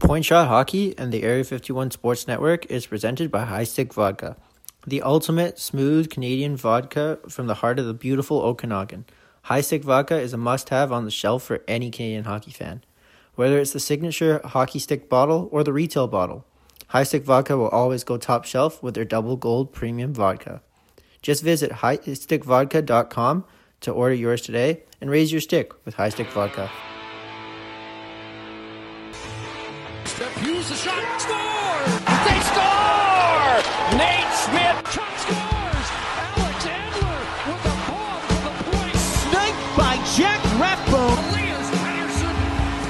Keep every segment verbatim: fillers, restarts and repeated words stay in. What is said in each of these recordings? Point Shot Hockey and the Area fifty-one Sports Network is presented by High Stick Vodka, the ultimate smooth Canadian vodka from the heart of the beautiful Okanagan. High Stick Vodka is a must-have on the shelf for any Canadian hockey fan. Whether it's the signature hockey stick bottle or the retail bottle, High Stick Vodka will always go top shelf with their double gold premium vodka. Just visit high stick vodka dot com to order yours today and raise your stick with High Stick Vodka. Step Hughes, the shot, score! They score! Nate Schmidt scores! Alex Adler with the ball to the point. Sniped by Jack Ratbo. Elias Pettersson,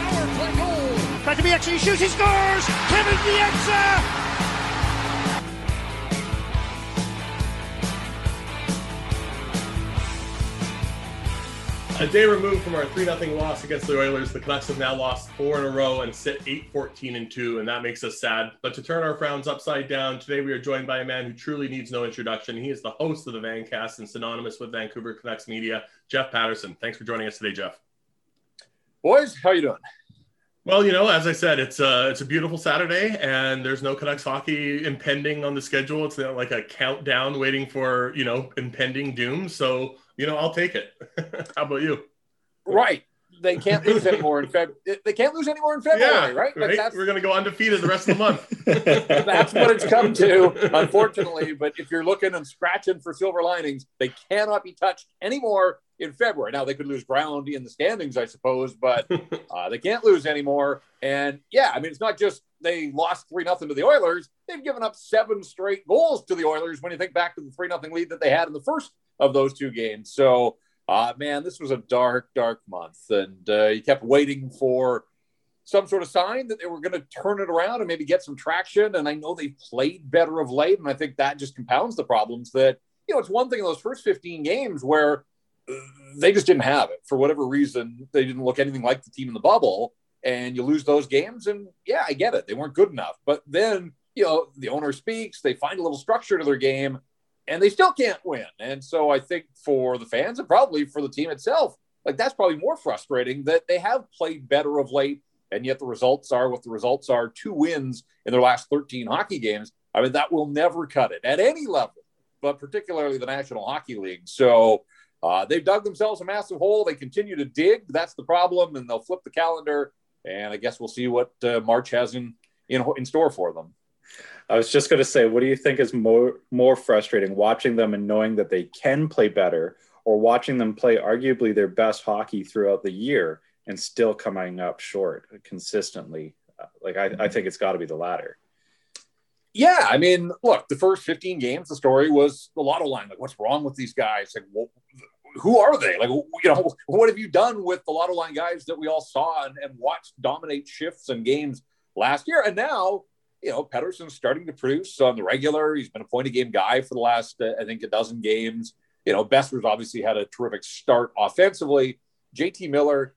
power play goal. Back to Bieksa, he shoots, he scores! Kevin Bieksa! A day removed from our three nothing loss against the Oilers, the Canucks have now lost four in a row and sit eight fourteen and two, and that makes us sad. But to turn our frowns upside down, today we are joined by a man who truly needs no introduction. He is the host of the VanCast and synonymous with Vancouver Canucks media, Jeff Patterson. Thanks for joining us today, Jeff. Boys, how you doing? Well, you know, as I said, it's a, it's a beautiful Saturday, and there's no Canucks hockey impending on the schedule. It's not like a countdown waiting for, you know, impending doom, so... You know, I'll take it. How about you? Right. They can't lose anymore in Feb. They can't lose anymore in February, yeah, right? Like right? That's... We're going to go undefeated the rest of the month. That's what it's come to, unfortunately. But if you're looking and scratching for silver linings, they cannot be touched anymore in February. Now, they could lose ground in the standings, I suppose, but uh, they can't lose anymore. And, yeah, I mean, it's not just they lost three nothing to the Oilers. They've given up seven straight goals to the Oilers when you think back to the three nothing lead that they had in the first of those two games. So, uh, man, this was a dark, dark month. And uh, you kept waiting for some sort of sign that they were going to turn it around and maybe get some traction. And I know they've played better of late. And I think that just compounds the problems that, you know, it's one thing in those first fifteen games where they just didn't have it. For whatever reason, they didn't look anything like the team in the bubble. And you lose those games. And, yeah, I get it. They weren't good enough. But then, you know, the owner speaks. They find a little structure to their game. And they still can't win. And so I think for the fans and probably for the team itself, like that's probably more frustrating that they have played better of late. And yet the results are what the results are. Two wins in their last thirteen hockey games. I mean, that will never cut it at any level, but particularly the National Hockey League. So uh, they've dug themselves a massive hole. They continue to dig. That's the problem. And they'll flip the calendar. And I guess we'll see what uh, March has in, in in store for them. I was just going to say, what do you think is more more frustrating, watching them and knowing that they can play better, or watching them play arguably their best hockey throughout the year and still coming up short consistently? Like, I, I think it's got to be the latter. Yeah, I mean, look, the first fifteen games, the story was the lotto line. Like, what's wrong with these guys? Like, well, who are they? Like, you know, what have you done with the lotto line guys that we all saw and, and watched dominate shifts and games last year? And now... You know, Pettersson's starting to produce on the regular. He's been a point-a-game guy for the last, uh, I think, a dozen games. You know, Besser's obviously had a terrific start offensively. J T Miller,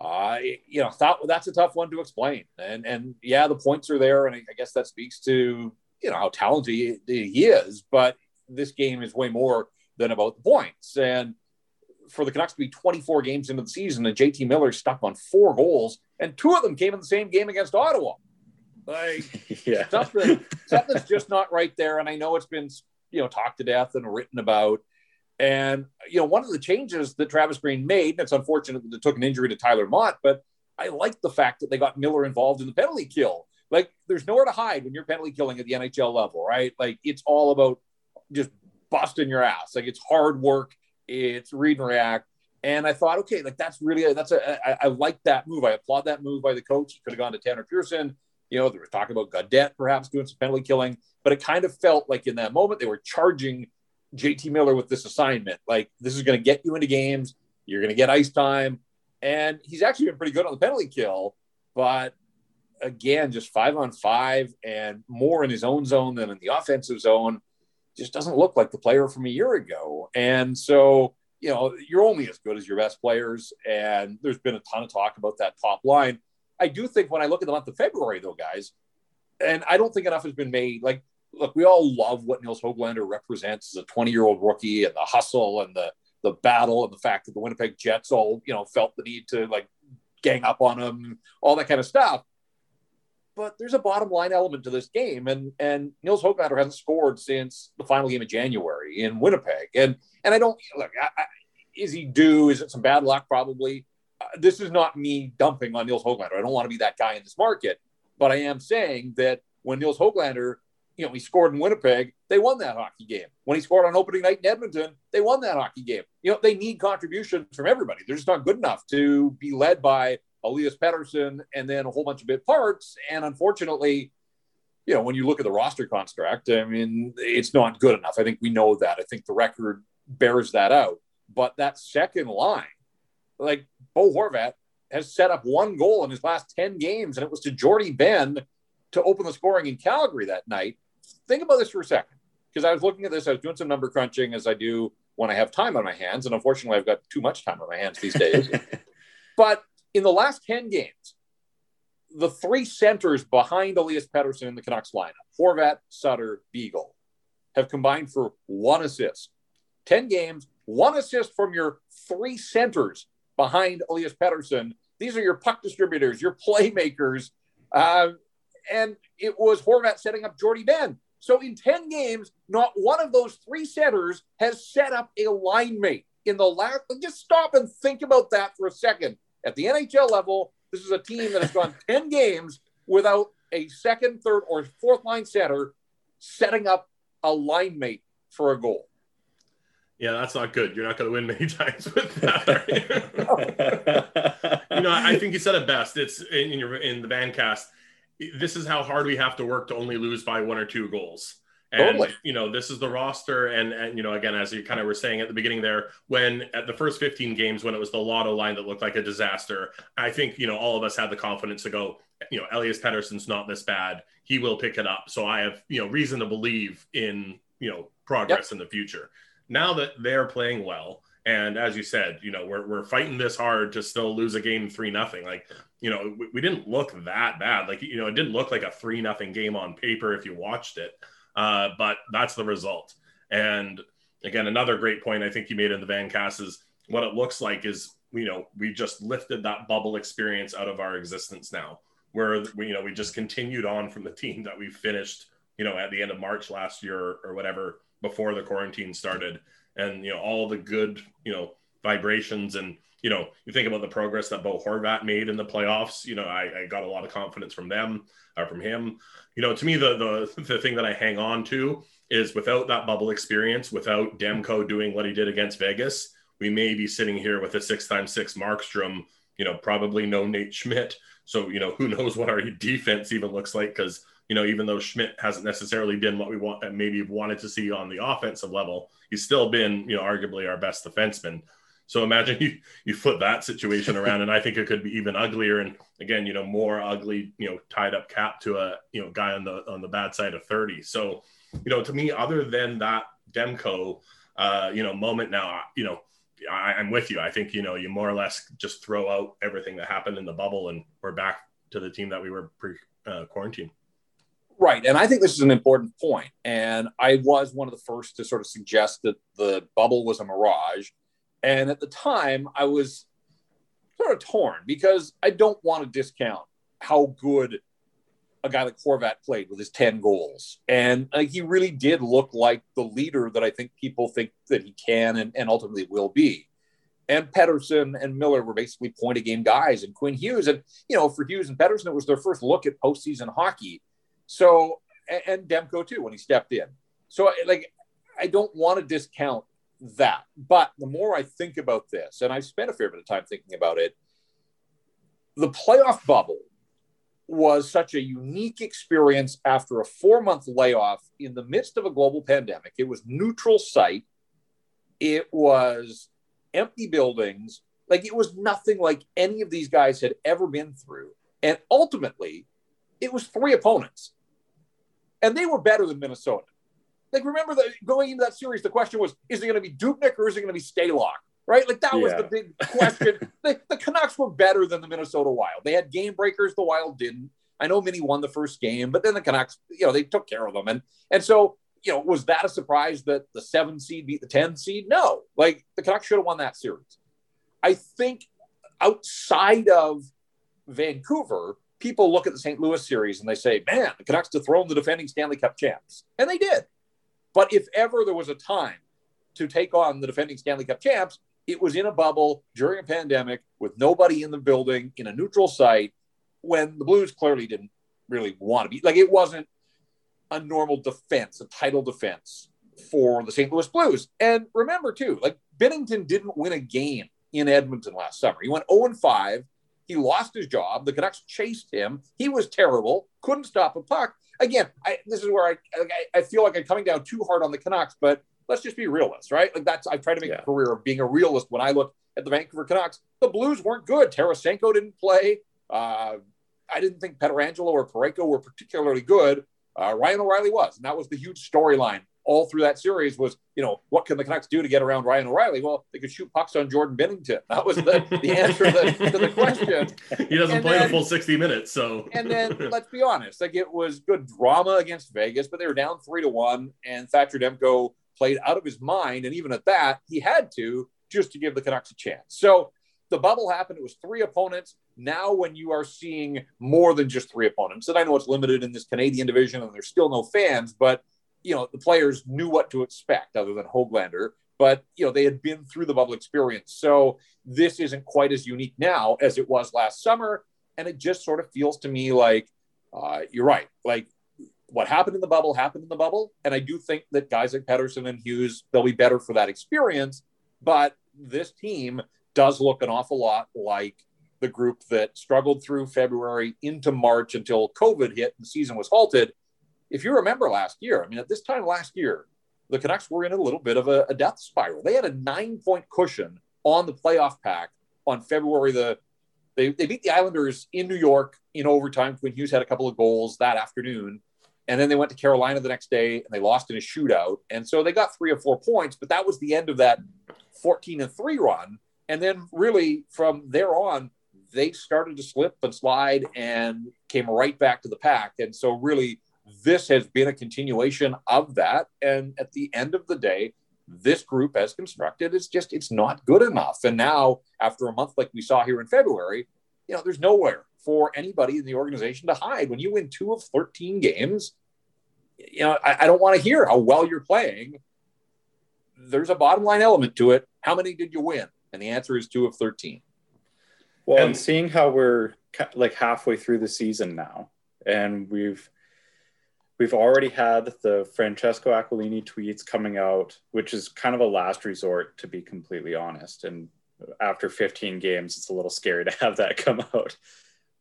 uh, you know, that, that's a tough one to explain. And, and yeah, the points are there, and I guess that speaks to, you know, how talented he, he is. But this game is way more than about the points. And for the Canucks to be twenty-four games into the season, and J T Miller stuck on four goals, and two of them came in the same game against Ottawa. Like, yeah. something, something's just not right there. And I know it's been, you know, talked to death and written about. And, you know, one of the changes that Travis Green made, and it's unfortunate that it took an injury to Tyler Mott, but I like the fact that they got Miller involved in the penalty kill. Like, there's nowhere to hide when you're penalty killing at the N H L level, right? Like, it's all about just busting your ass. Like, it's hard work. It's read and react. And I thought, okay, like, that's really, a, that's a, I, I like that move. I applaud that move by the coach. He could have gone to Tanner Pearson. You know, they were talking about Gaudette perhaps doing some penalty killing, but it kind of felt like in that moment they were charging J T Miller with this assignment. Like, this is going to get you into games. You're going to get ice time. And he's actually been pretty good on the penalty kill. But, again, just five on five and more in his own zone than in the offensive zone just doesn't look like the player from a year ago. And so, you know, you're only as good as your best players. And there's been a ton of talk about that top line. I do think when I look at the month of February, though, guys, and I don't think enough has been made. Like, look, we all love what Nils Höglander represents as a twenty-year-old rookie and the hustle and the the battle and the fact that the Winnipeg Jets all, you know, felt the need to, like, gang up on him, all that kind of stuff. but there's a bottom line element to this game. And, and Nils Höglander hasn't scored since the final game of January in Winnipeg. And, and I don't look, I, I, is he due? Is it some bad luck? Probably. Uh, this is not me dumping on Nils Höglander. I don't want to be that guy in this market, but I am saying that when Nils Höglander, you know, he scored in Winnipeg, they won that hockey game. When he scored on opening night in Edmonton, they won that hockey game. You know, they need contributions from everybody. They're just not good enough to be led by Elias Pettersson and then a whole bunch of bit parts. And unfortunately, you know, when you look at the roster construct, I mean, it's not good enough. I think we know that. I think the record bears that out. But that second line, like Bo Horvat has set up one goal in his last ten games, and it was to Jordie Benn to open the scoring in Calgary that night. Think about this for a second, because I was looking at this. I was doing some number crunching, as I do when I have time on my hands. And unfortunately, I've got too much time on my hands these days. But in the last ten games, the three centers behind Elias Pettersson in the Canucks lineup, Horvat, Sutter, Beagle, have combined for one assist. ten games, one assist from your three centers behind Elias Pettersson. These are your puck distributors, your playmakers. Uh, and it was Horvat setting up Jordie Benn. So in ten games, not one of those three centers has set up a line mate in the last. Just stop and think about that for a second. At the N H L level, this is a team that has gone ten games without a second, third, or fourth line center setting up a line mate for a goal. Yeah, that's not good. You're not going to win many times with that. Right? You know, I think you said it best. It's in, in your in the VanCast. This is how hard we have to work to only lose by one or two goals. And, totally. You know, this is the roster. And, and, you know, again, as you kind of were saying at the beginning there, when at the first fifteen games, when it was the Lotto line that looked like a disaster, I think, you know, all of us had the confidence to go, you know, Elias Pettersson's not this bad. He will pick it up. So I have, you know, reason to believe in, you know, progress yep. in the future. Now that they're playing well. And as you said, you know, we're we're fighting this hard to still lose a game three nothing. Like, you know, we, we didn't look that bad. Like, you know, it didn't look like a three nothing game on paper if you watched it. Uh, but that's the result. And again, another great point I think you made in the VanCast is what it looks like is, you know, we just lifted that bubble experience out of our existence now, where, we, you know, we just continued on from the team that we finished, you know, at the end of March last year or whatever, before the quarantine started. And, you know, all the good, you know, vibrations and, you know, you think about the progress that Bo Horvat made in the playoffs. You know, I, I got a lot of confidence from them or from him. You know, to me, the, the the thing that I hang on to is without that bubble experience, without Demko doing what he did against Vegas, we may be sitting here with a six times six Markstrom, you know, probably no Nate Schmidt. So, you know, who knows what our defense even looks like, because, you know, even though Schmidt hasn't necessarily been what we want and maybe wanted to see on the offensive level, he's still been, you know, arguably our best defenseman. So imagine you, you flip that situation around, and I think it could be even uglier. And again, you know, more ugly, you know, tied up cap to a, you know, guy on the, on the bad side of thirty. So, you know, to me, other than that Demko, uh, you know, moment now, you know, I, I'm with you. I think, you know, you more or less just throw out everything that happened in the bubble, and we're back to the team that we were pre uh, quarantine. Right. And I think this is an important point. And I was one of the first to sort of suggest that the bubble was a mirage. And at the time, I was sort of torn, because I don't want to discount how good a guy like Horvat played with his ten goals. And like, he really did look like the leader that I think people think that he can and, and ultimately will be. And Pettersson and Miller were basically point of game guys, and Quinn Hughes. And, you know, for Hughes and Pettersson, it was their first look at postseason hockey. So, and Demko too, when he stepped in. So like, I don't want to discount that, but the more I think about this, and I've spent a fair bit of time thinking about it, the playoff bubble was such a unique experience after a four month layoff in the midst of a global pandemic. It was neutral site. It was empty buildings. Like, it was nothing like any of these guys had ever been through. And ultimately, it was three opponents, and they were better than Minnesota. Like, remember that going into that series, the question was, is it going to be Dubnyk or is it going to be Stalock? Right? Like, that yeah. was the big question. the, the Canucks were better than the Minnesota Wild. They had game breakers. The Wild didn't. I know Minnie won the first game, but then the Canucks, you know, they took care of them. And, and so, you know, was that a surprise that the seven seed beat the ten seed? No, like, the Canucks should have won that series. I think outside of Vancouver, people look at the Saint Louis series and they say, man, the Canucks dethroned the defending Stanley Cup champs. And they did. But if ever there was a time to take on the defending Stanley Cup champs, it was in a bubble during a pandemic with nobody in the building in a neutral site when the Blues clearly didn't really want to be. Like, it wasn't a normal defense, a title defense for the Saint Louis Blues. And remember, too, like, Binnington didn't win a game in Edmonton last summer. He went oh and five. He lost his job. The Canucks chased him. He was terrible. Couldn't stop a puck. Again, I, this is where I, I I feel like I'm coming down too hard on the Canucks, but let's just be realists, right? Like, that's, I've tried to make yeah. a career of being a realist. When I look at the Vancouver Canucks, the Blues weren't good. Tarasenko didn't play. Uh, I didn't think Pietrangelo or Parayko were particularly good. Uh, Ryan O'Reilly was, and that was the huge storyline all through that series was, you know, what can the Canucks do to get around Ryan O'Reilly? Well, they could shoot pucks on Jordan Binnington. That was the, the answer to the, to the question. He doesn't and play then, the full sixty minutes, so. And then, let's be honest, like, it was good drama against Vegas, but they were down three to one, and Thatcher Demko played out of his mind, and even at that, he had to, just to give the Canucks a chance. So the bubble happened. It was three opponents. Now when you are seeing more than just three opponents, and I know it's limited in this Canadian division, and there's still no fans, but, you know, the players knew what to expect other than Höglander, but, you know, they had been through the bubble experience. So this isn't quite as unique now as it was last summer. And it just sort of feels to me like, uh, you're right. Like, what happened in the bubble happened in the bubble. And I do think that guys like Pettersson and Hughes, they'll be better for that experience. But this team does look an awful lot like the group that struggled through February into March until COVID hit and the season was halted. If you remember last year, I mean, at this time last year, the Canucks were in a little bit of a, a death spiral. They had a nine-point cushion on the playoff pack on February the they, – they beat the Islanders in New York in overtime. Quinn Hughes had a couple of goals that afternoon, and then they went to Carolina the next day, and they lost in a shootout. And so they got three or four points, but that was the end of that fourteen and three run. And then really from there on, they started to slip and slide and came right back to the pack. And so really – this has been a continuation of that. And at the end of the day, this group as constructed, it's just, it's not good enough. And now after a month, like we saw here in February, you know, there's nowhere for anybody in the organization to hide. When you win two of thirteen games, you know, I, I don't want to hear how well you're playing. There's a bottom line element to it. How many did you win? And the answer is two of thirteen. Well, and, and seeing how we're like halfway through the season now, and we've, We've already had the Francesco Aquilini tweets coming out, which is kind of a last resort, to be completely honest. And after fifteen games, it's a little scary to have that come out.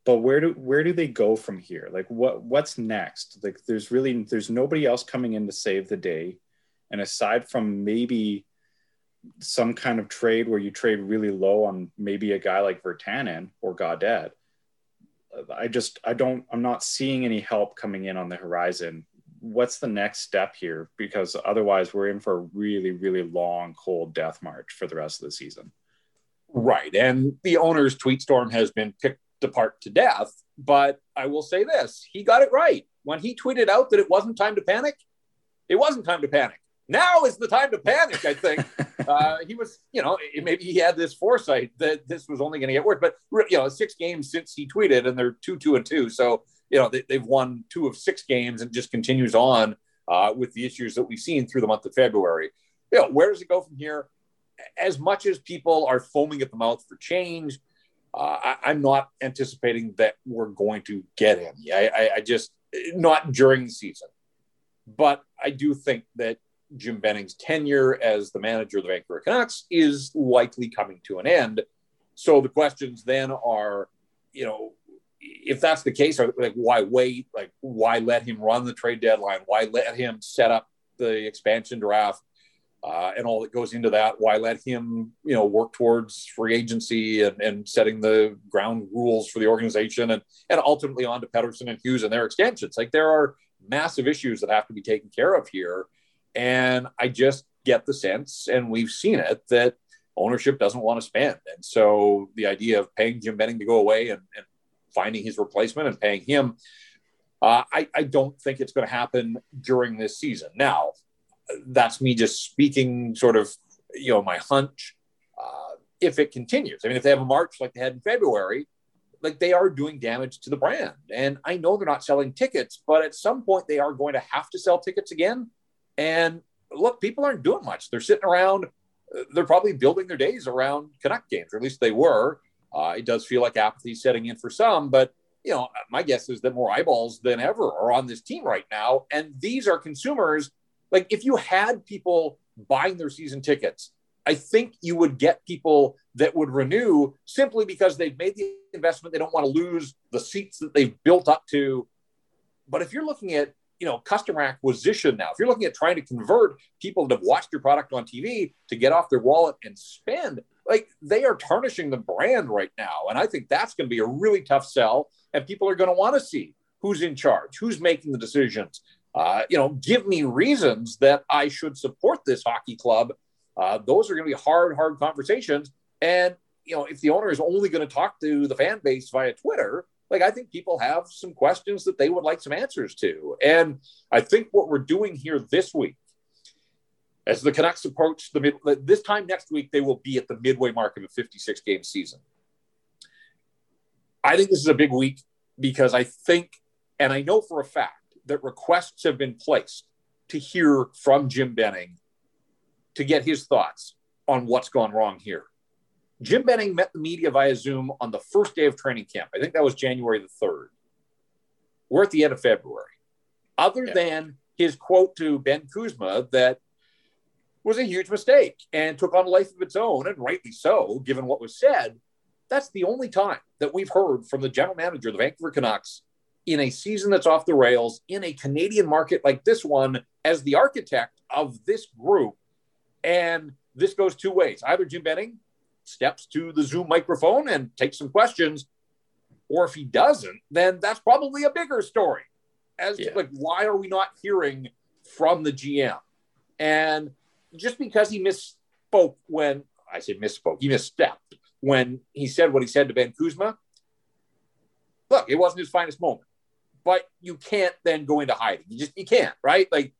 But where do where do they go from here? Like, what what's next? Like, there's really there's nobody else coming in to save the day. And aside from maybe some kind of trade where you trade really low on maybe a guy like Virtanen or Gaudette, I just, I don't, I'm not seeing any help coming in on the horizon. What's the next step here? Because otherwise we're in for a really, really long, cold death march for the rest of the season. Right. And the owner's tweet storm has been picked apart to death, but I will say this, he got it right. When he tweeted out that it wasn't time to panic, it wasn't time to panic. Now is the time to panic, I think. uh, he was, you know, maybe he had this foresight that this was only going to get worse. But, you know, six games since he tweeted, and they're two, two, and two. So, you know, they, they've won two of six games and just continues on uh, with the issues that we've seen through the month of February. You know, where does it go from here? As much as people are foaming at the mouth for change, uh, I, I'm not anticipating that we're going to get any. I, I, I just, not during the season. But I do think that Jim Benning's tenure as the manager of the Vancouver Canucks is likely coming to an end. So the questions then are, you know, if that's the case, are, like, why wait? Like, why let him run the trade deadline? Why let him set up the expansion draft uh, and all that goes into that? Why let him, you know, work towards free agency and, and setting the ground rules for the organization and, and ultimately on to Pettersson and Hughes and their extensions? Like, there are massive issues that have to be taken care of here. And I just get the sense, and we've seen it, that ownership doesn't want to spend. And so the idea of paying Jim Benning to go away and, and finding his replacement and paying him, uh, I, I don't think it's going to happen during this season. Now, that's me just speaking sort of, you know, my hunch. Uh, if it continues, I mean, if they have a March like they had in February, like they are doing damage to the brand. And I know they're not selling tickets, but at some point they are going to have to sell tickets again. And look, people aren't doing much. They're sitting around. They're probably building their days around Canuck games, or at least they were. Uh, it does feel like apathy is setting in for some, but you know, my guess is that more eyeballs than ever are on this team right now. And these are consumers. Like if you had people buying their season tickets, I think you would get people that would renew simply because they've made the investment. They don't want to lose the seats that they've built up to. But if you're looking at, you know, customer acquisition now, if you're looking at trying to convert people that have watched your product on T V to get off their wallet and spend, like they are tarnishing the brand right now. And I think that's going to be a really tough sell. And people are going to want to see who's in charge, who's making the decisions. Uh, you know, give me reasons that I should support this hockey club. Uh, those are going to be hard, hard conversations. And, you know, if the owner is only going to talk to the fan base via Twitter, like I think people have some questions that they would like some answers to. And I think what we're doing here this week, as the Canucks approach the mid, this time next week, they will be at the midway mark of a fifty-six game season. I think this is a big week because I think, and I know for a fact, that requests have been placed to hear from Jim Benning to get his thoughts on what's gone wrong here. Jim Benning met the media via Zoom on the first day of training camp. I think that was January the third. We're at the end of February. Other yeah. than his quote to Ben Kuzma that was a huge mistake and took on a life of its own, and rightly so, given what was said, that's the only time that we've heard from the general manager of the Vancouver Canucks in a season that's off the rails, in a Canadian market like this one, as the architect of this group. And this goes two ways. Either Jim Benning steps to the Zoom microphone and takes some questions, or if he doesn't, then that's probably a bigger story as yeah. to like, why are we not hearing from the G M? And just because he misspoke when I say misspoke, he misstepped when he said what he said to Ben Kuzma. Look, it wasn't his finest moment, but you can't then go into hiding. You just, you can't, right? Like,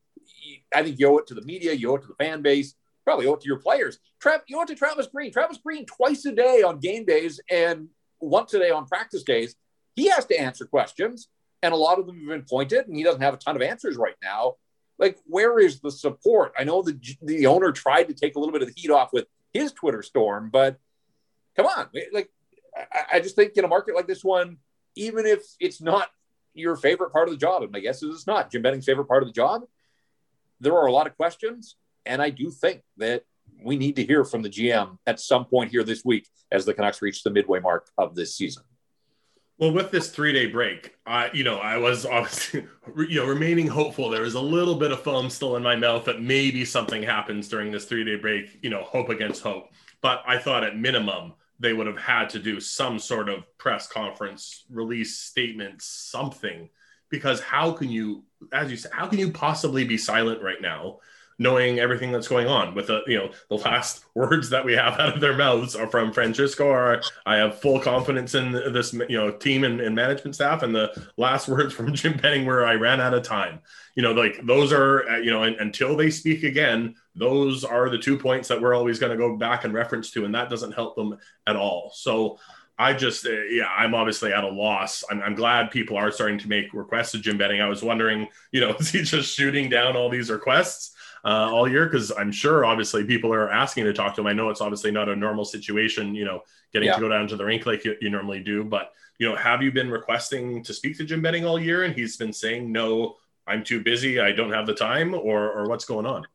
I think you owe it to the media. You owe it to the fan base. Probably owe it to your players. Trav, you owe it to Travis Green. Travis Green twice a day on game days and once a day on practice days. He has to answer questions, and a lot of them have been pointed, and he doesn't have a ton of answers right now. Like, where is the support? I know the the owner tried to take a little bit of the heat off with his Twitter storm, but come on. Like, I, I just think in a market like this one, even if it's not your favorite part of the job, and my guess is it's not Jim Benning's favorite part of the job, there are a lot of questions, and I do think that we need to hear from the G M at some point here this week as the Canucks reach the midway mark of this season. Well, with this three-day break, I, you know, I was obviously, you know, remaining hopeful. There was a little bit of foam still in my mouth that maybe something happens during this three-day break, you know, hope against hope. But I thought at minimum they would have had to do some sort of press conference, release statement, something. Because how can you, as you said, how can you possibly be silent right now, knowing everything that's going on? With the, you know, the last words that we have out of their mouths are from Francesco, or I have full confidence in this, you know, team and, and management staff. And the last words from Jim Benning were, I ran out of time. You know, like those are, you know, until they speak again, those are the two points that we're always going to go back and reference to. And that doesn't help them at all. So I just, uh, yeah, I'm obviously at a loss. I'm, I'm glad people are starting to make requests to Jim Benning. I was wondering, you know, is he just shooting down all these requests uh, all year? Because I'm sure, obviously, people are asking to talk to him. I know it's obviously not a normal situation, you know, getting yeah. to go down to the rink like you, you normally do. But, you know, have you been requesting to speak to Jim Benning all year? And he's been saying, no, I'm too busy. I don't have the time, or or what's going on?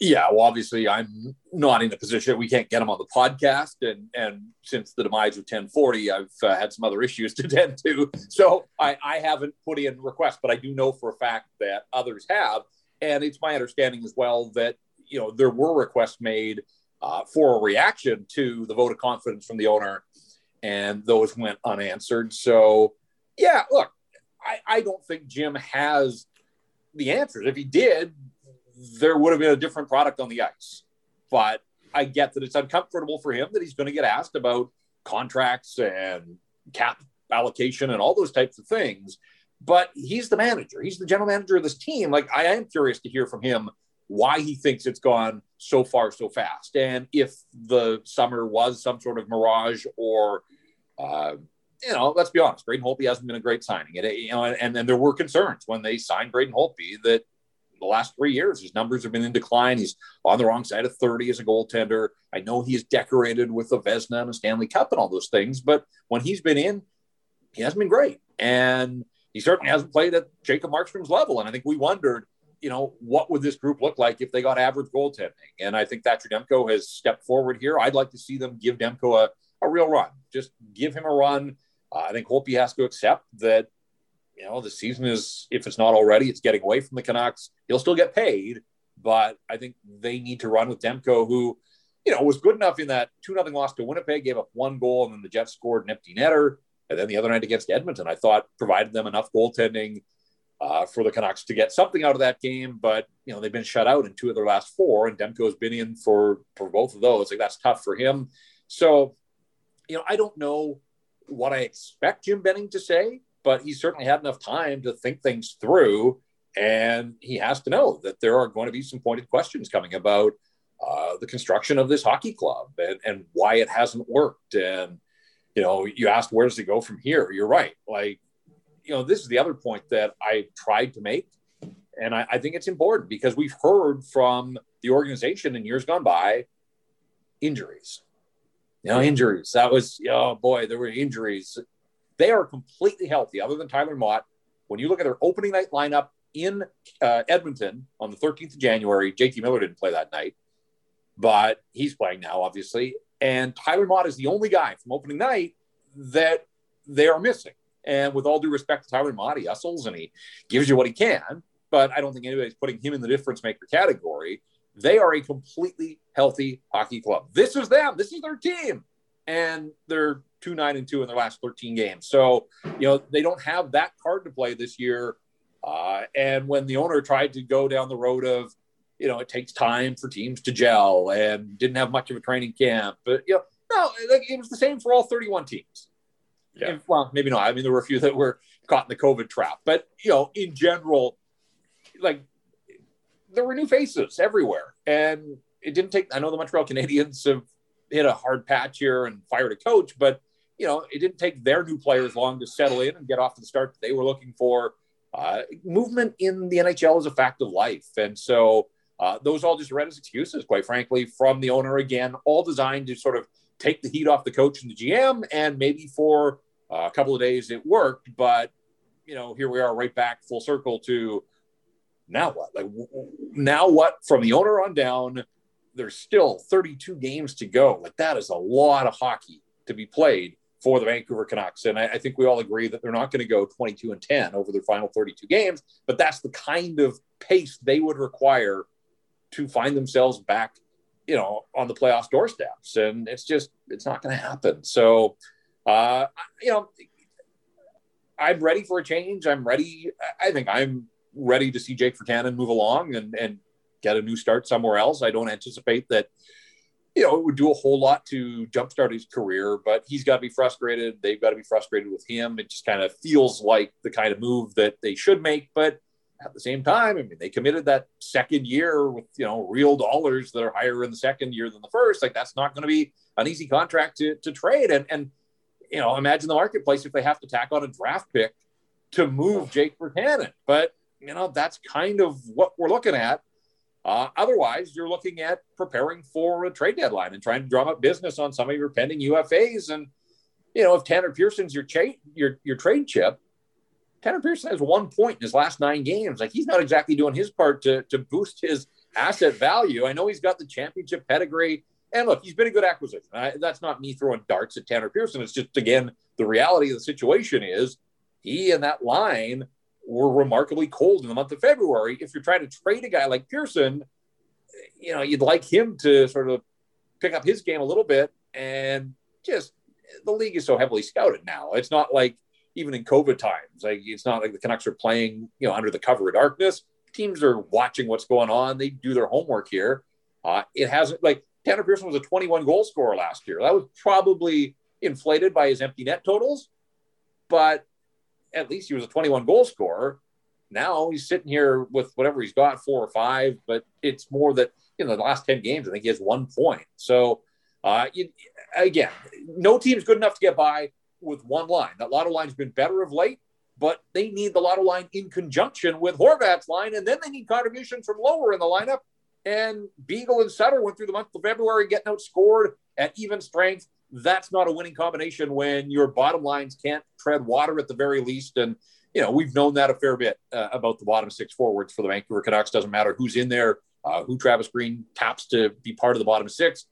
Yeah, well, obviously, I'm not in a position. We can't get him on the podcast. And and since the demise of ten forty, I've uh, had some other issues to tend to. So I, I haven't put in requests, but I do know for a fact that others have. And it's my understanding as well that, you know, there were requests made uh, for a reaction to the vote of confidence from the owner, and those went unanswered. So, yeah, look, I, I don't think Jim has the answers. If he did, there would have been a different product on the ice. But I get that it's uncomfortable for him that he's going to get asked about contracts and cap allocation and all those types of things. But he's the manager. He's the general manager of this team. Like, I am curious to hear from him why he thinks it's gone so far so fast. And if the summer was some sort of mirage, or, uh, you know, let's be honest, Braden Holtby hasn't been a great signing. It, you know, and then there were concerns when they signed Braden Holtby that the last three years his numbers have been in decline. He's on the wrong side of thirty as a goaltender. I know he's decorated with a Vezina and a Stanley Cup and all those things, but when he's been in, he hasn't been great. And he certainly hasn't played at Jacob Markstrom's level. And I think we wondered, you know, what would this group look like if they got average goaltending? And I think Thatcher Demko has stepped forward here. I'd like to see them give Demko a, a real run. Just give him a run. Uh, I think Holtby has to accept that, you know, the season is, if it's not already, it's getting away from the Canucks. He'll still get paid, but I think they need to run with Demko, who, you know, was good enough in that two nothing loss to Winnipeg, gave up one goal, and then the Jets scored an empty netter. And then the other night against Edmonton, I thought provided them enough goaltending uh, for the Canucks to get something out of that game. But, you know, they've been shut out in two of their last four, and Demko's been in for, for both of those. Like, that's tough for him. So, you know, I don't know what I expect Jim Benning to say, but he certainly had enough time to think things through. And he has to know that there are going to be some pointed questions coming about uh, the construction of this hockey club and, and why it hasn't worked. And, you know, you asked, where does it go from here? You're right. Like, you know, this is the other point that I tried to make. And I, I think it's important because we've heard from the organization in years gone by, injuries, you know, injuries. That was, oh boy, there were injuries. They are completely healthy other than Tyler Mott. When you look at their opening night lineup in uh, Edmonton on the thirteenth of January, J T Miller didn't play that night, but he's playing now, obviously. And Tyler Mott is the only guy from opening night that they are missing. And with all due respect to Tyler Mott, he hustles and he gives you what he can, but I don't think anybody's putting him in the difference maker category. They are a completely healthy hockey club. This is them. This is their team. And they're two nine and two in their last thirteen games. So, you know, they don't have that card to play this year. Uh, and when the owner tried to go down the road of, you know, it takes time for teams to gel and didn't have much of a training camp. But, you know, no, it was the same for all thirty-one teams. Yeah. And, well, maybe not. I mean, there were a few that were caught in the COVID trap. But, you know, in general, like, there were new faces everywhere. And it didn't take – I know the Montreal Canadiens have hit a hard patch here and fired a coach. But, you know, it didn't take their new players long to settle in and get off to the start that they were looking for. Uh, movement in the N H L is a fact of life. And so – Uh, those all just read as excuses, quite frankly, from the owner again, all designed to sort of take the heat off the coach and the G M. And maybe for uh, a couple of days it worked, but, you know, here we are right back full circle to now what? Like now what? From the owner on down, there's still thirty-two games to go. Like that is a lot of hockey to be played for the Vancouver Canucks. And I, I think we all agree that they're not going to go twenty-two and ten over their final thirty-two games, but that's the kind of pace they would require to find themselves back, you know, on the playoffs doorsteps. And it's just, it's not going to happen. So, uh, you know, I'm ready for a change. I'm ready. I think I'm ready to see Jake Virtanen move along and, and get a new start somewhere else. I don't anticipate that, you know, it would do a whole lot to jumpstart his career, but he's got to be frustrated. They've got to be frustrated with him. It just kind of feels like the kind of move that they should make, but at the same time, I mean, they committed that second year with, you know, real dollars that are higher in the second year than the first. Like, that's not going to be an easy contract to, to trade. And, and, you know, imagine the marketplace if they have to tack on a draft pick to move Jake Virtanen. But, you know, that's kind of what we're looking at. Uh, otherwise, you're looking at preparing for a trade deadline and trying to drum up business on some of your pending U F As. And, you know, if Tanner Pearson's your, cha- your, your trade chip, Tanner Pearson has one point in his last nine games. Like, he's not exactly doing his part to, to boost his asset value. I know he's got the championship pedigree. And look, he's been a good acquisition. I, that's not me throwing darts at Tanner Pearson. It's just, again, the reality of the situation is he and that line were remarkably cold in the month of February. If you're trying to trade a guy like Pearson, you know, you'd like him to sort of pick up his game a little bit. And just the league is so heavily scouted now. It's not like, even in COVID times, like it's not like the Canucks are playing, you know, under the cover of darkness. Teams are watching what's going on. They do their homework here. Uh, it hasn't, like, Tanner Pearson was a twenty-one goal scorer last year. That was probably inflated by his empty net totals, but at least he was a twenty-one goal scorer. Now he's sitting here with whatever he's got, four or five, but it's more that in the last ten games, I think he has one point. So uh, you, again, no team's good enough to get by. with one line. That Lotto line has been better of late, but they need the Lotto line in conjunction with Horvat's line, and then they need contributions from lower in the lineup. And Beagle and Sutter went through the month of February getting outscored at even strength. That's not a winning combination when your bottom lines can't tread water at the very least. And, you know, we've known that a fair bit uh, about the bottom six forwards for the Vancouver Canucks. Doesn't matter who's in there, uh, who Travis Green taps to be part of the bottom six.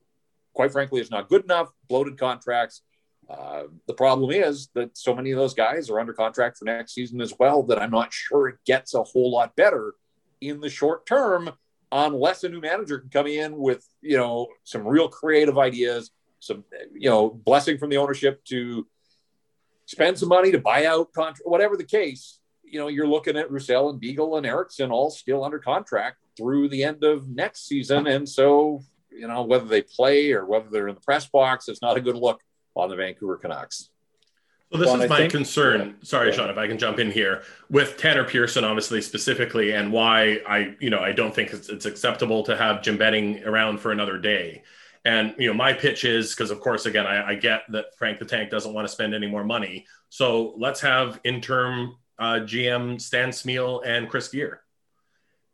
Quite frankly, it's not good enough. Bloated contracts. Uh, the problem is that so many of those guys are under contract for next season as well, that I'm not sure it gets a whole lot better in the short term unless a new manager can come in with, you know, some real creative ideas, some, you know, blessing from the ownership to spend some money to buy out contract, whatever the case. You know, you're looking at Roussel and Beagle and Eriksson all still under contract through the end of next season. And so, you know, whether they play or whether they're in the press box, it's not a good look on the Vancouver Canucks. Well, this Sean, is my think, concern. Yeah. Sorry, yeah. Sean, if I can jump in here with Tanner Pearson, obviously specifically, and why I, you know, I don't think it's, it's acceptable to have Jim Benning around for another day. And, you know, my pitch is because, of course, again, I, I get that Frank the Tank doesn't want to spend any more money. So let's have interim uh, G M Stan Smyl and Chris Gear.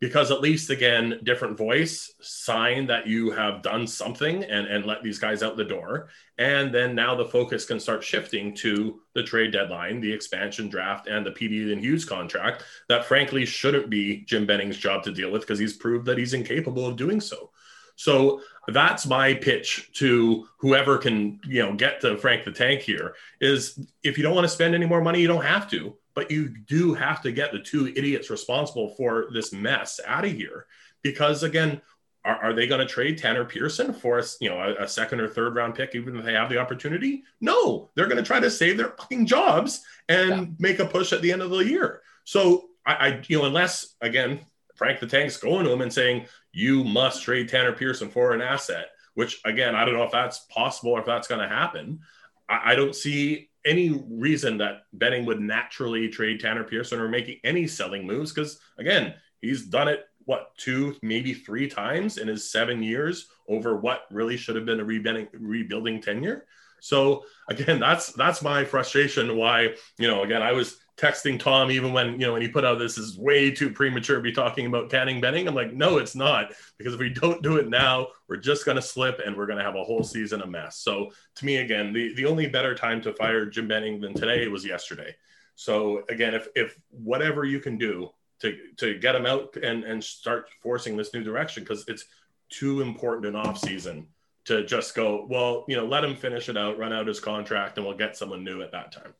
Because at least, again, different voice, sign that you have done something and, and let these guys out the door. And then now the focus can start shifting to the trade deadline, the expansion draft, and the P D and Hughes contract that, frankly, shouldn't be Jim Benning's job to deal with because he's proved that he's incapable of doing so. So that's my pitch to whoever can, you know, get to Frank the Tank here is if you don't want to spend any more money, you don't have to. But you do have to get the two idiots responsible for this mess out of here, because again, are, are they going to trade Tanner Pearson for a, you know, a, a second or third round pick, even if they have the opportunity? No, they're going to try to save their fucking jobs and yeah. make a push at the end of the year. So I, I, you know, unless again, Frank the Tank's going to him and saying, you must trade Tanner Pearson for an asset, which again, I don't know if that's possible or if that's going to happen. I, I don't see any reason that Benning would naturally trade Tanner Pearson or making any selling moves. Because again, he's done it, what, two, maybe three times in his seven years over what really should have been a re- rebuilding tenure. So again, that's, that's my frustration. Why, you know, again, I was texting Tom, even when, you know, when he put out, this is way too premature to be talking about tanning Benning. I'm like, no, it's not, because if we don't do it now, we're just going to slip and we're going to have a whole season a mess. So to me, again, the, the only better time to fire Jim Benning than today was yesterday. So again, if, if whatever you can do to, to get him out and, and start forcing this new direction, because it's too important an off season to just go, well, you know, let him finish it out, run out his contract, and we'll get someone new at that time.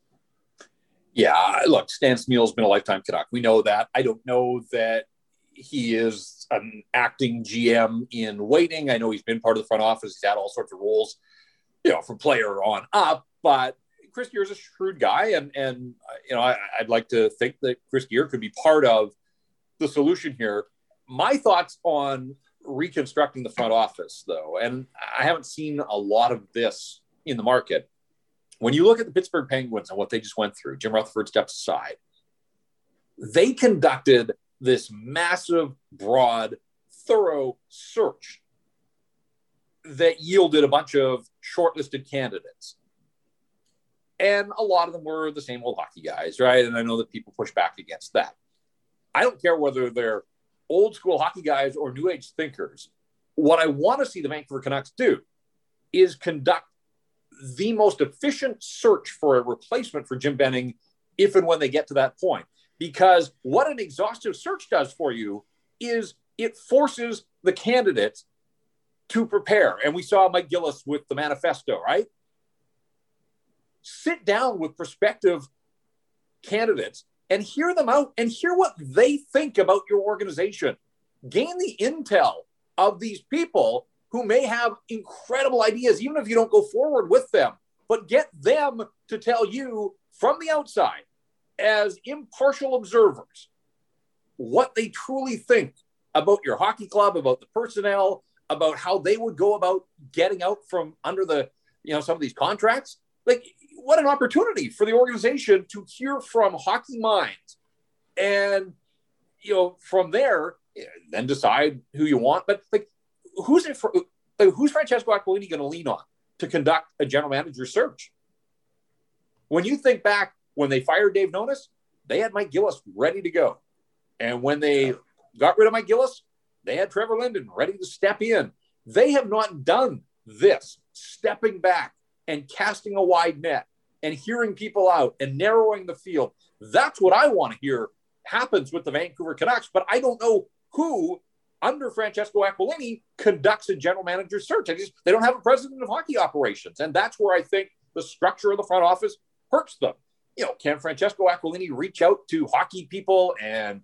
Yeah, look, Stan Smyl's been a lifetime Canuck. We know that. I don't know that he is an acting G M in waiting. I know he's been part of the front office. He's had all sorts of roles, you know, from player on up. But Chris Gear's a shrewd guy, and and you know, I, I'd like to think that Chris Gear could be part of the solution here. My thoughts on reconstructing the front office, though, and I haven't seen a lot of this in the market. When you look at the Pittsburgh Penguins and what they just went through, Jim Rutherford steps aside. They conducted this massive, broad, thorough search that yielded a bunch of shortlisted candidates. And a lot of them were the same old hockey guys, right? And I know that people push back against that. I don't care whether they're old school hockey guys or new age thinkers. What I want to see the Vancouver Canucks do is conduct the most efficient search for a replacement for Jim Benning if and when they get to that point. Because what an exhaustive search does for you is it forces the candidates to prepare. And we saw Mike Gillis with the manifesto, right? Sit down with prospective candidates and hear them out and hear what they think about your organization. Gain the intel of these people who may have incredible ideas, even if you don't go forward with them, but get them to tell you from the outside as impartial observers what they truly think about your hockey club, about the personnel, about how they would go about getting out from under the, you know, some of these contracts. Like, what an opportunity for the organization to hear from hockey minds. And, you know, from there, then decide who you want. But like, Who's it for, who's Francesco Aquilini going to lean on to conduct a general manager search? when you think back, when they fired Dave Nonis, they had Mike Gillis ready to go. And when they got rid of Mike Gillis, they had Trevor Linden ready to step in. They have not done this, stepping back and casting a wide net and hearing people out and narrowing the field. That's what I want to hear happens with the Vancouver Canucks. But I don't know who under Francesco Aquilini conducts a general manager search. I just, they don't have a president of hockey operations. And that's where I think the structure of the front office hurts them. You know, can Francesco Aquilini reach out to hockey people and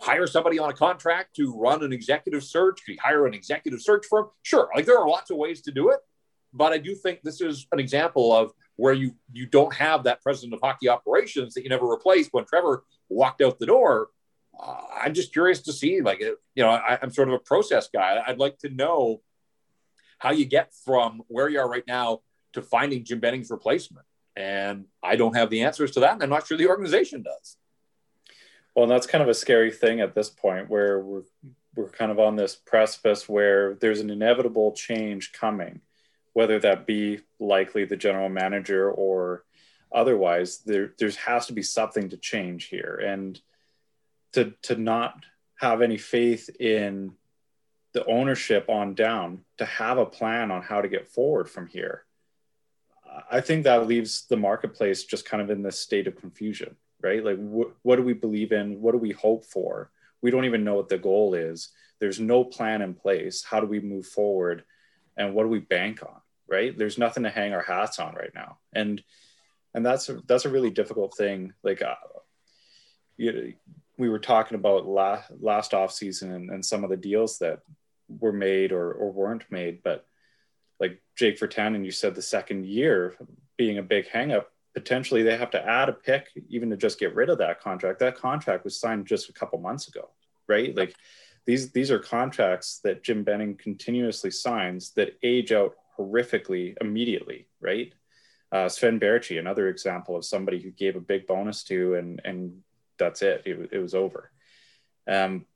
hire somebody on a contract to run an executive search? Could he hire an executive search firm? Sure. Like, there are lots of ways to do it. But I do think this is an example of where you, you don't have that president of hockey operations that you never replaced when Trevor walked out the door. Uh, I'm just curious to see, like, you know, I, I'm sort of a process guy. I'd like to know how you get from where you are right now to finding Jim Benning's replacement. And I don't have the answers to that. And I'm not sure the organization does. Well, that's kind of a scary thing at this point, where we're, we're kind of on this precipice where there's an inevitable change coming, whether that be likely the general manager or otherwise. There, there's has to be something to change here. And to to not have any faith in the ownership on down, to have a plan on how to get forward from here, I think that leaves the marketplace just kind of in this state of confusion, right? Like, wh- what do we believe in? What do we hope for? We don't even know what the goal is. There's no plan in place. How do we move forward? And what do we bank on, right? There's nothing to hang our hats on right now. And and that's a, that's a really difficult thing. Like, uh, you, we were talking about last, last offseason and, and some of the deals that were made or, or weren't made, but like Jake Virtanen, you said the second year being a big hangup, potentially they have to add a pick even to just get rid of that contract. That contract was signed just a couple months ago, right? Like, These these are contracts that Jim Benning continuously signs that age out horrifically immediately, right? Uh, Sven Berici, another example of somebody who gave a big bonus to, and and that's it. It, it was over. Um,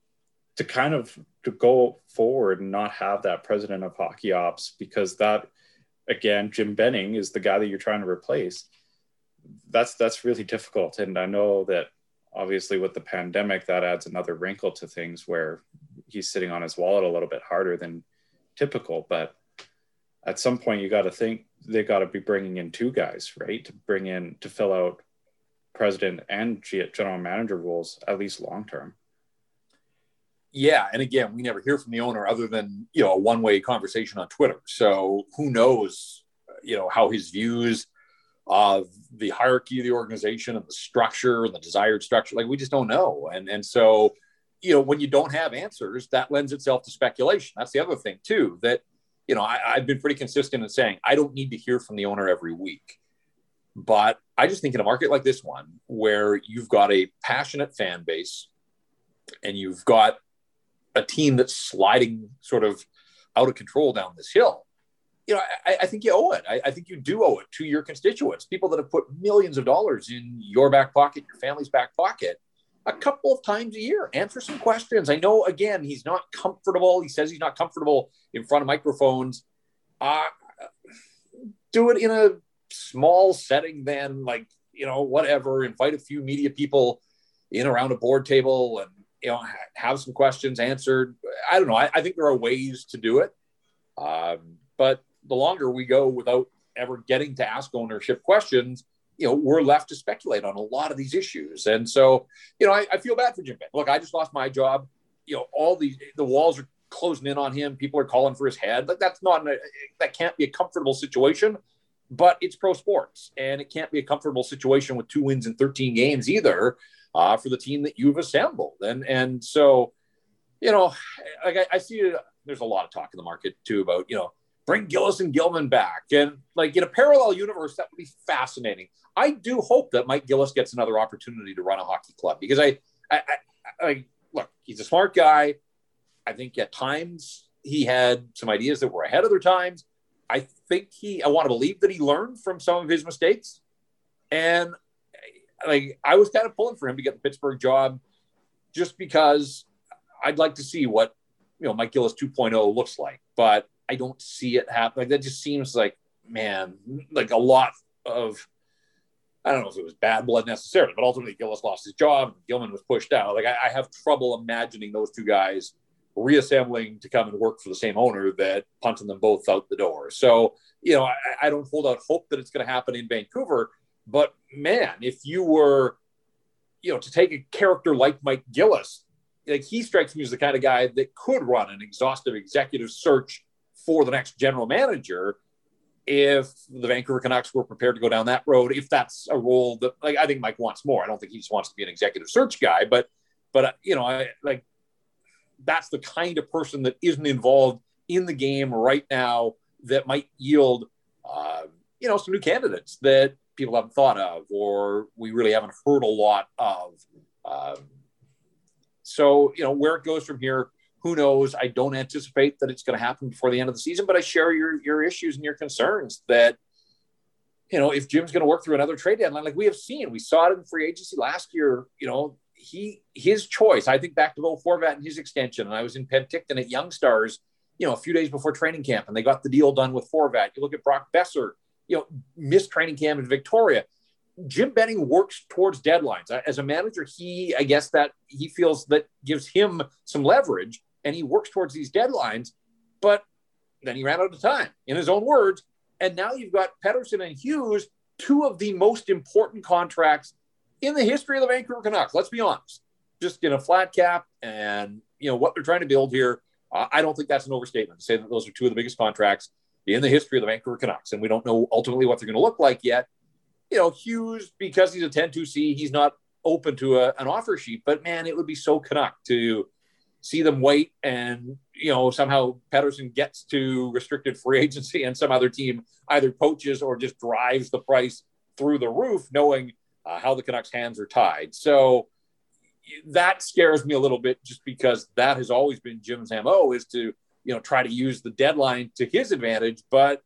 to kind of to go forward and not have that president of hockey ops, because that, again, Jim Benning is the guy that you're trying to replace. That's that's really difficult, and I know that. Obviously, with the pandemic, that adds another wrinkle to things where he's sitting on his wallet a little bit harder than typical. But at some point, you got to think they got to be bringing in two guys, right? To bring in, to fill out president and general manager roles, at least long term. Yeah. And again, we never hear from the owner other than, you know, a one way conversation on Twitter. So who knows, you know, how his views of the hierarchy of the organization and the structure and the desired structure, like, we just don't know. And and so, you know, when you don't have answers, that lends itself to speculation. That's the other thing too, that, you know, I, I've been pretty consistent in saying, I don't need to hear from the owner every week, but I just think in a market like this one, where you've got a passionate fan base and you've got a team that's sliding sort of out of control down this hill, you know, I, I think you owe it. I, I think you do owe it to your constituents, people that have put millions of dollars in your back pocket, your family's back pocket, a couple of times a year. Answer some questions. I know, again, he's not comfortable. He says he's not comfortable in front of microphones. Uh, do it in a small setting then, like, you know, whatever. Invite a few media people in around a board table and, you know, have some questions answered. I don't know. I, I think there are ways to do it. Um, but the longer we go without ever getting to ask ownership questions, you know, we're left to speculate on a lot of these issues. And so, you know, I, I feel bad for Jim Benning. Look, I just lost my job. You know, all the, the walls are closing in on him. People are calling for his head. Like, that's not, an, that can't be a comfortable situation, but it's pro sports, and it can't be a comfortable situation with two wins in thirteen games either, uh, for the team that you've assembled. And, and so, you know, like I, I see, there's a lot of talk in the market too about, you know, bring Gillis and Gilman back. And like in a parallel universe, that would be fascinating. I do hope that Mike Gillis gets another opportunity to run a hockey club, because I, I, I, I look, he's a smart guy. I think at times he had some ideas that were ahead of their times. I think he, I want to believe that he learned from some of his mistakes. And like, I was kind of pulling for him to get the Pittsburgh job, just because I'd like to see what, you know, Mike Gillis two point oh looks like, but I don't see it happen. Like, that just seems like, man, like a lot of I don't know if it was bad blood necessarily, but ultimately Gillis lost his job. Gilman was pushed out. Like I, I have trouble imagining those two guys reassembling to come and work for the same owner that punting them both out the door. So, you know, I, I don't hold out hope that it's going to happen in Vancouver, but man, if you were, you know, to take a character like Mike Gillis, like he strikes me as the kind of guy that could run an exhaustive executive search for the next general manager if the Vancouver Canucks were prepared to go down that road, if that's a role that, like, I think Mike wants more. I don't think he just wants to be an executive search guy, but, but uh, you know, I like, that's the kind of person that isn't involved in the game right now that might yield, uh, you know, some new candidates that people haven't thought of, or we really haven't heard a lot of. Um, so, you know, where it goes from here, who knows? I don't anticipate that it's going to happen before the end of the season, but I share your your issues and your concerns that, you know, if Jim's going to work through another trade deadline, like we have seen, we saw it in free agency last year, you know, he, his choice, I think back to Bo Horvat and his extension. And I was in Penticton at Young Stars, you know, a few days before training camp, and they got the deal done with Horvat. You look at Brock Boeser, you know, missed training camp in Victoria. Jim Benning works towards deadlines. As a manager, he, I guess that he feels that gives him some leverage. And he works towards these deadlines, but then he ran out of time, in his own words. And now you've got Pettersson and Hughes, two of the most important contracts in the history of the Vancouver Canucks. Let's be honest, just in a flat cap and, you know, what they're trying to build here. Uh, I don't think that's an overstatement to say that those are two of the biggest contracts in the history of the Vancouver Canucks. And we don't know ultimately what they're going to look like yet. You know, Hughes, because he's a ten two C, he's not open to a, an offer sheet, but man, it would be so Canuck to see them wait and, you know, somehow Pettersson gets to restricted free agency and some other team either poaches or just drives the price through the roof, knowing uh, how the Canucks' hands are tied. So that scares me a little bit just because that has always been Jim's M O, is to, you know, try to use the deadline to his advantage. But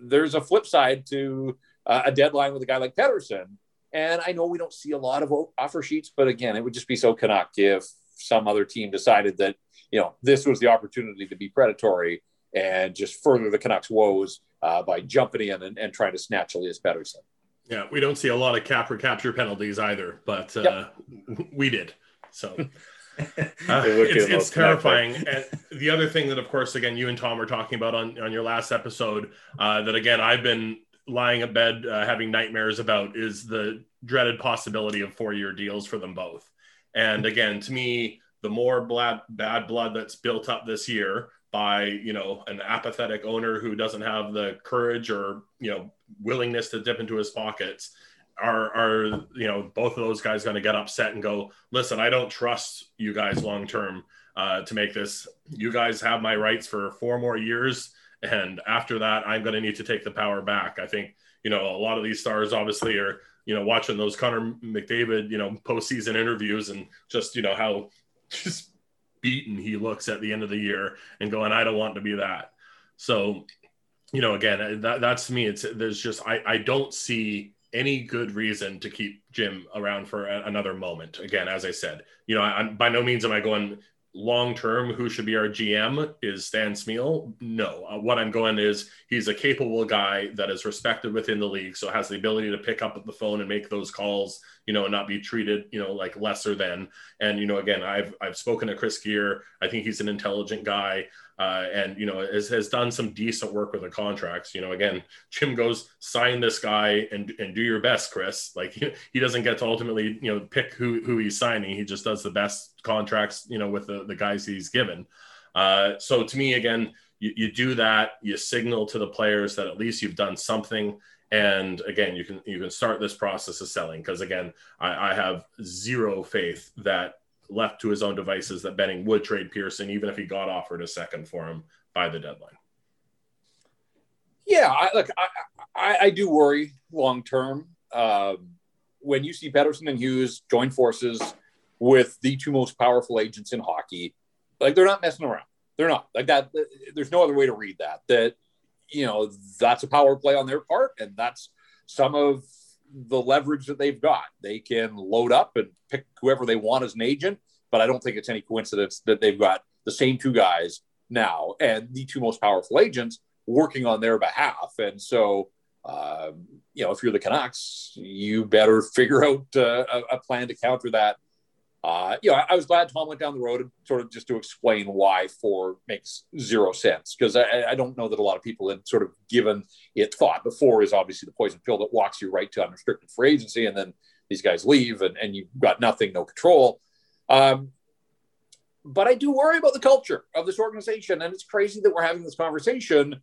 there's a flip side to uh, a deadline with a guy like Pettersson. And I know we don't see a lot of offer sheets, but again, it would just be so Canuck if some other team decided that, you know, this was the opportunity to be predatory and just further the Canucks' woes uh, by jumping in and, and trying to snatch Elias Pettersson. Yeah, we don't see a lot of cap or capture penalties either, but uh, yep. we did. So uh, it's, it's terrifying. And the other thing that, of course, again, you and Tom were talking about on, on your last episode uh, that, again, I've been lying in bed uh, having nightmares about is the dreaded possibility of four-year deals for them both. And again, to me, the more bad, bad blood that's built up this year by, you know, an apathetic owner who doesn't have the courage or, you know, willingness to dip into his pockets, are, are you know, both of those guys going to get upset and go, listen, I don't trust you guys long term uh, to make this. You guys have my rights for four more years. And after that, I'm going to need to take the power back. I think, you know, a lot of these stars obviously are, you know, watching those Connor McDavid, you know, postseason interviews and just, you know, how just beaten he looks at the end of the year and going, I don't want to be that. So, you know, again, that, that's to me, it's, there's just, I, I don't see any good reason to keep Jim around for a, another moment. Again, as I said, you know, I, I'm by no means am I going long-term, who should be our G M is Stan Smyl. No, uh, what I'm going is he's a capable guy that is respected within the league. So has the ability to pick up the phone and make those calls, you know, and not be treated, you know, like lesser than. And, you know, again, I've, I've spoken to Chris Gear. I think he's an intelligent guy uh, and, you know, has, has done some decent work with the contracts. You know, again, Jim goes, sign this guy and, and do your best, Chris. Like he, he doesn't get to ultimately, you know, pick who, who he's signing. He just does the best contracts, you know, with the, the guys he's given. Uh, so to me, again, you, you do that, you signal to the players that at least you've done something. And again, you can, you can start this process of selling. Cause again, I, I have zero faith that left to his own devices that Benning would trade Pearson, even if he got offered a second for him by the deadline. Yeah. I, look, I, I, I do worry long-term um, when you see Pettersson and Hughes join forces with the two most powerful agents in hockey. Like, they're not messing around. They're not like that. There's no other way to read that, that, you know, that's a power play on their part. And that's some of the leverage that they've got. They can load up and pick whoever they want as an agent, but I don't think it's any coincidence that they've got the same two guys now and the two most powerful agents working on their behalf. And so, um, you know, if you're the Canucks, you better figure out uh, a, a plan to counter that. Uh, you know, I, I was glad Tom went down the road and sort of just to explain why four makes zero sense, because I, I don't know that a lot of people had sort of given it thought. But four is obviously the poison pill that walks you right to unrestricted free agency, and then these guys leave and, and you've got nothing, no control. Um, but I do worry about the culture of this organization, and it's crazy that we're having this conversation,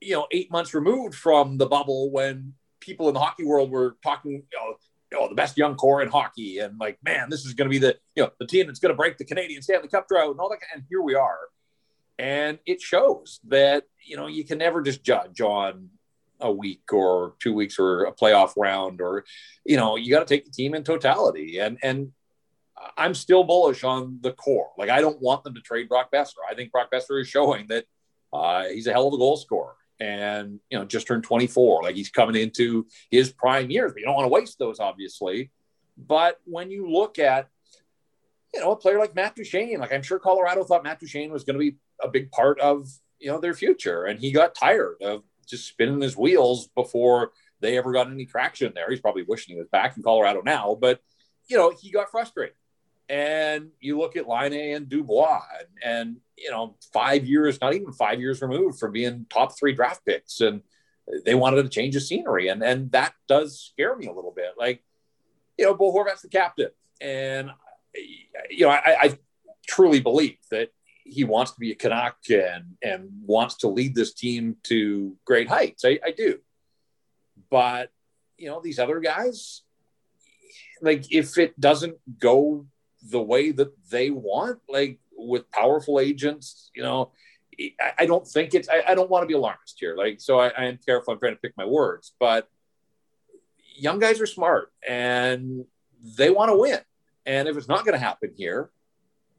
you know, eight months removed from the bubble when people in the hockey world were talking, you know, oh, the best young core in hockey, and like, man, this is going to be the, you know, the team that's going to break the Canadian Stanley Cup drought and all that. And here we are. And it shows that, you know, you can never just judge on a week or two weeks or a playoff round, or, you know, you got to take the team in totality. And, and I'm still bullish on the core. Like, I don't want them to trade Brock Boeser. I think Brock Boeser is showing that uh, he's a hell of a goal scorer. And, you know, just turned twenty-four, like he's coming into his prime years, but you don't want to waste those, obviously. But when you look at, you know, a player like Matt Duchene, like I'm sure Colorado thought Matt Duchene was going to be a big part of, you know, their future. And he got tired of just spinning his wheels before they ever got any traction there. He's probably wishing he was back in Colorado now, but, you know, he got frustrated. And you look at Line A and Dubois and, and, you know, five years, not even five years removed from being top three draft picks. And they wanted to change the scenery. And, and that does scare me a little bit. Like, you know, Bo Horvat's the captain. And, you know, I, I truly believe that he wants to be a Canuck and, and wants to lead this team to great heights. I, I do. But, you know, these other guys, like if it doesn't go the way that they want, like with powerful agents, you know, I, I don't think it's, I, I don't want to be alarmist here. Like, so I, I am careful. I'm trying to pick my words, but young guys are smart and they want to win. And if it's not going to happen here,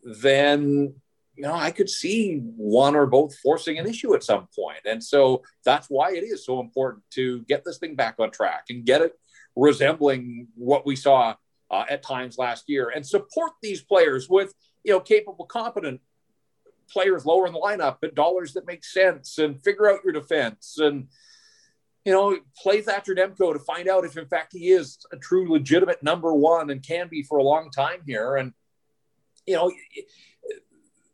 then, you know, I could see one or both forcing an issue at some point. And so that's why it is so important to get this thing back on track and get it resembling what we saw Uh, at times last year, and support these players with, you know, capable, competent players lower in the lineup at dollars that make sense, and figure out your defense, and, you know, play Thatcher Demko to find out if in fact he is a true legitimate number one and can be for a long time here. And, you know,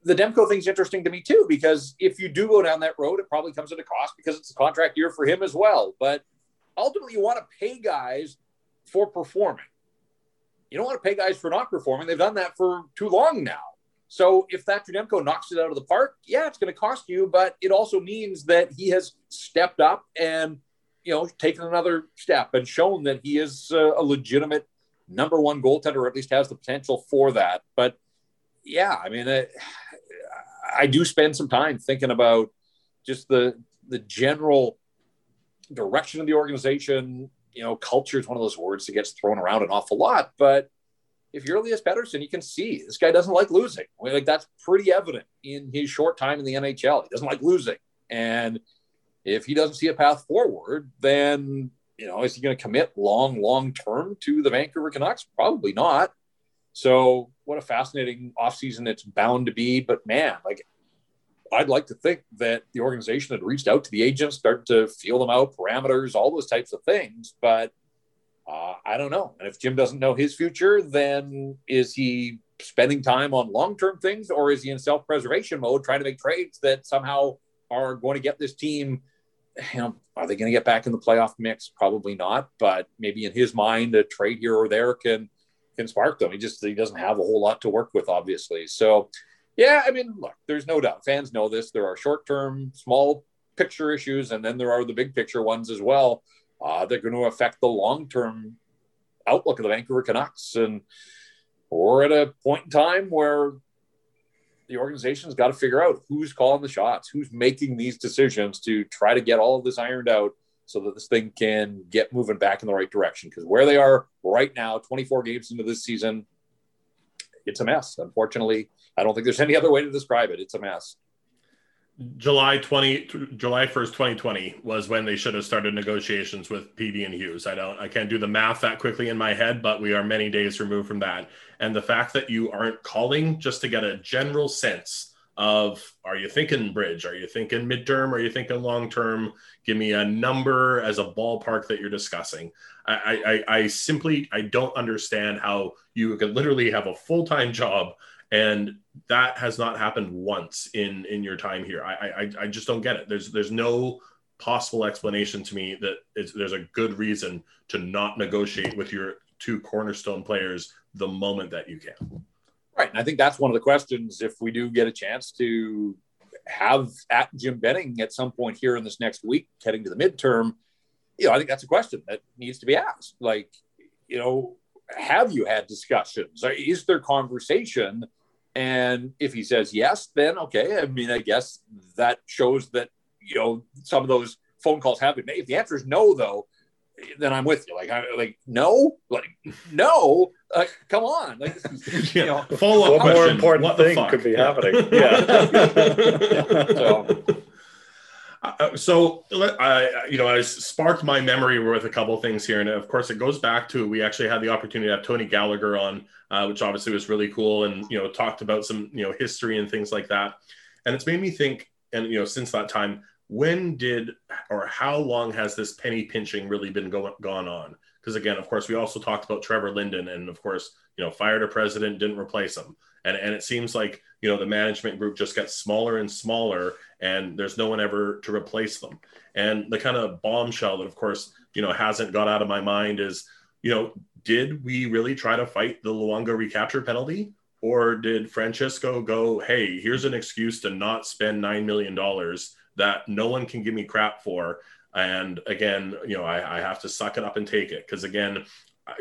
the Demko thing's interesting to me too, because if you do go down that road, it probably comes at a cost because it's a contract year for him as well. But ultimately you want to pay guys for performing. You don't want to pay guys for not performing. They've done that for too long now. So if Thatcher Demko knocks it out of the park, yeah, it's going to cost you, but it also means that he has stepped up and, you know, taken another step and shown that he is a legitimate number one goaltender, or at least has the potential for that. But yeah, I mean, I, I do spend some time thinking about just the the general direction of the organization. You know, culture is one of those words that gets thrown around an awful lot. But if you're Elias Pettersson, you can see this guy doesn't like losing. I mean, like, that's pretty evident in his short time in the N H L. He doesn't like losing. And if he doesn't see a path forward, then, you know, is he going to commit long, long term to the Vancouver Canucks? Probably not. So what a fascinating offseason it's bound to be. But, man, like, I'd like to think that the organization had reached out to the agents, started to feel them out, parameters, all those types of things. But uh, I don't know. And if Jim doesn't know his future, then is he spending time on long-term things, or is he in self-preservation mode trying to make trades that somehow are going to get this team, you know, are they going to get back in the playoff mix? Probably not. But maybe in his mind, a trade here or there can, can spark them. He just, he doesn't have a whole lot to work with, obviously. So yeah, I mean, look, there's no doubt. Fans know this. There are short-term, small picture issues, and then there are the big picture ones as well. Uh, they're going to affect the long-term outlook of the Vancouver Canucks. And we're at a point in time where the organization's got to figure out who's calling the shots, who's making these decisions to try to get all of this ironed out so that this thing can get moving back in the right direction. Because where they are right now, twenty-four games into this season, it's a mess, unfortunately. I don't think there's any other way to describe it. It's a mess. July twentieth, July first, twenty twenty was when they should have started negotiations with P B and Hughes. I don't, I can't do the math that quickly in my head, but we are many days removed from that. And the fact that you aren't calling just to get a general sense of, are you thinking bridge? Are you thinking midterm? Are you thinking long-term? Give me a number as a ballpark that you're discussing. I, I, I simply, I don't understand how you could literally have a full-time job, and that has not happened once in, in your time here. I, I, I just don't get it. There's, there's no possible explanation to me that it's, there's a good reason to not negotiate with your two cornerstone players the moment that you can. Right. And I think that's one of the questions, if we do get a chance to have at Jim Benning at some point here in this next week, heading to the midterm, you know, I think that's a question that needs to be asked. Like, you know, have you had discussions? Is there conversation? And if he says yes, then okay. I mean, I guess that shows that, you know, some of those phone calls have been made. If the answer is no, though, then I'm with you. Like, I, like no, like no, like come on. Like, this, you know, yeah. Follow-up question. More important what thing could be yeah. happening? Yeah. so. Uh, so I, you know, I sparked my memory with a couple of things here, and of course, it goes back to we actually had the opportunity to have Tony Gallagher on, uh, which obviously was really cool, and you know, talked about some you know history and things like that, and it's made me think. And you know, since that time, when did or how long has this penny pinching really been going gone on? Because again, of course, we also talked about Trevor Linden, and of course, you know, fired a president, didn't replace him, and and it seems like you know the management group just gets smaller and smaller, and there's no one ever to replace them. And the kind of bombshell that, of course, you know, hasn't got out of my mind is, you know, did we really try to fight the Luongo recapture penalty? Or did Francesco go, hey, here's an excuse to not spend nine million dollars that no one can give me crap for. And again, you know, I, I have to suck it up and take it. Because again,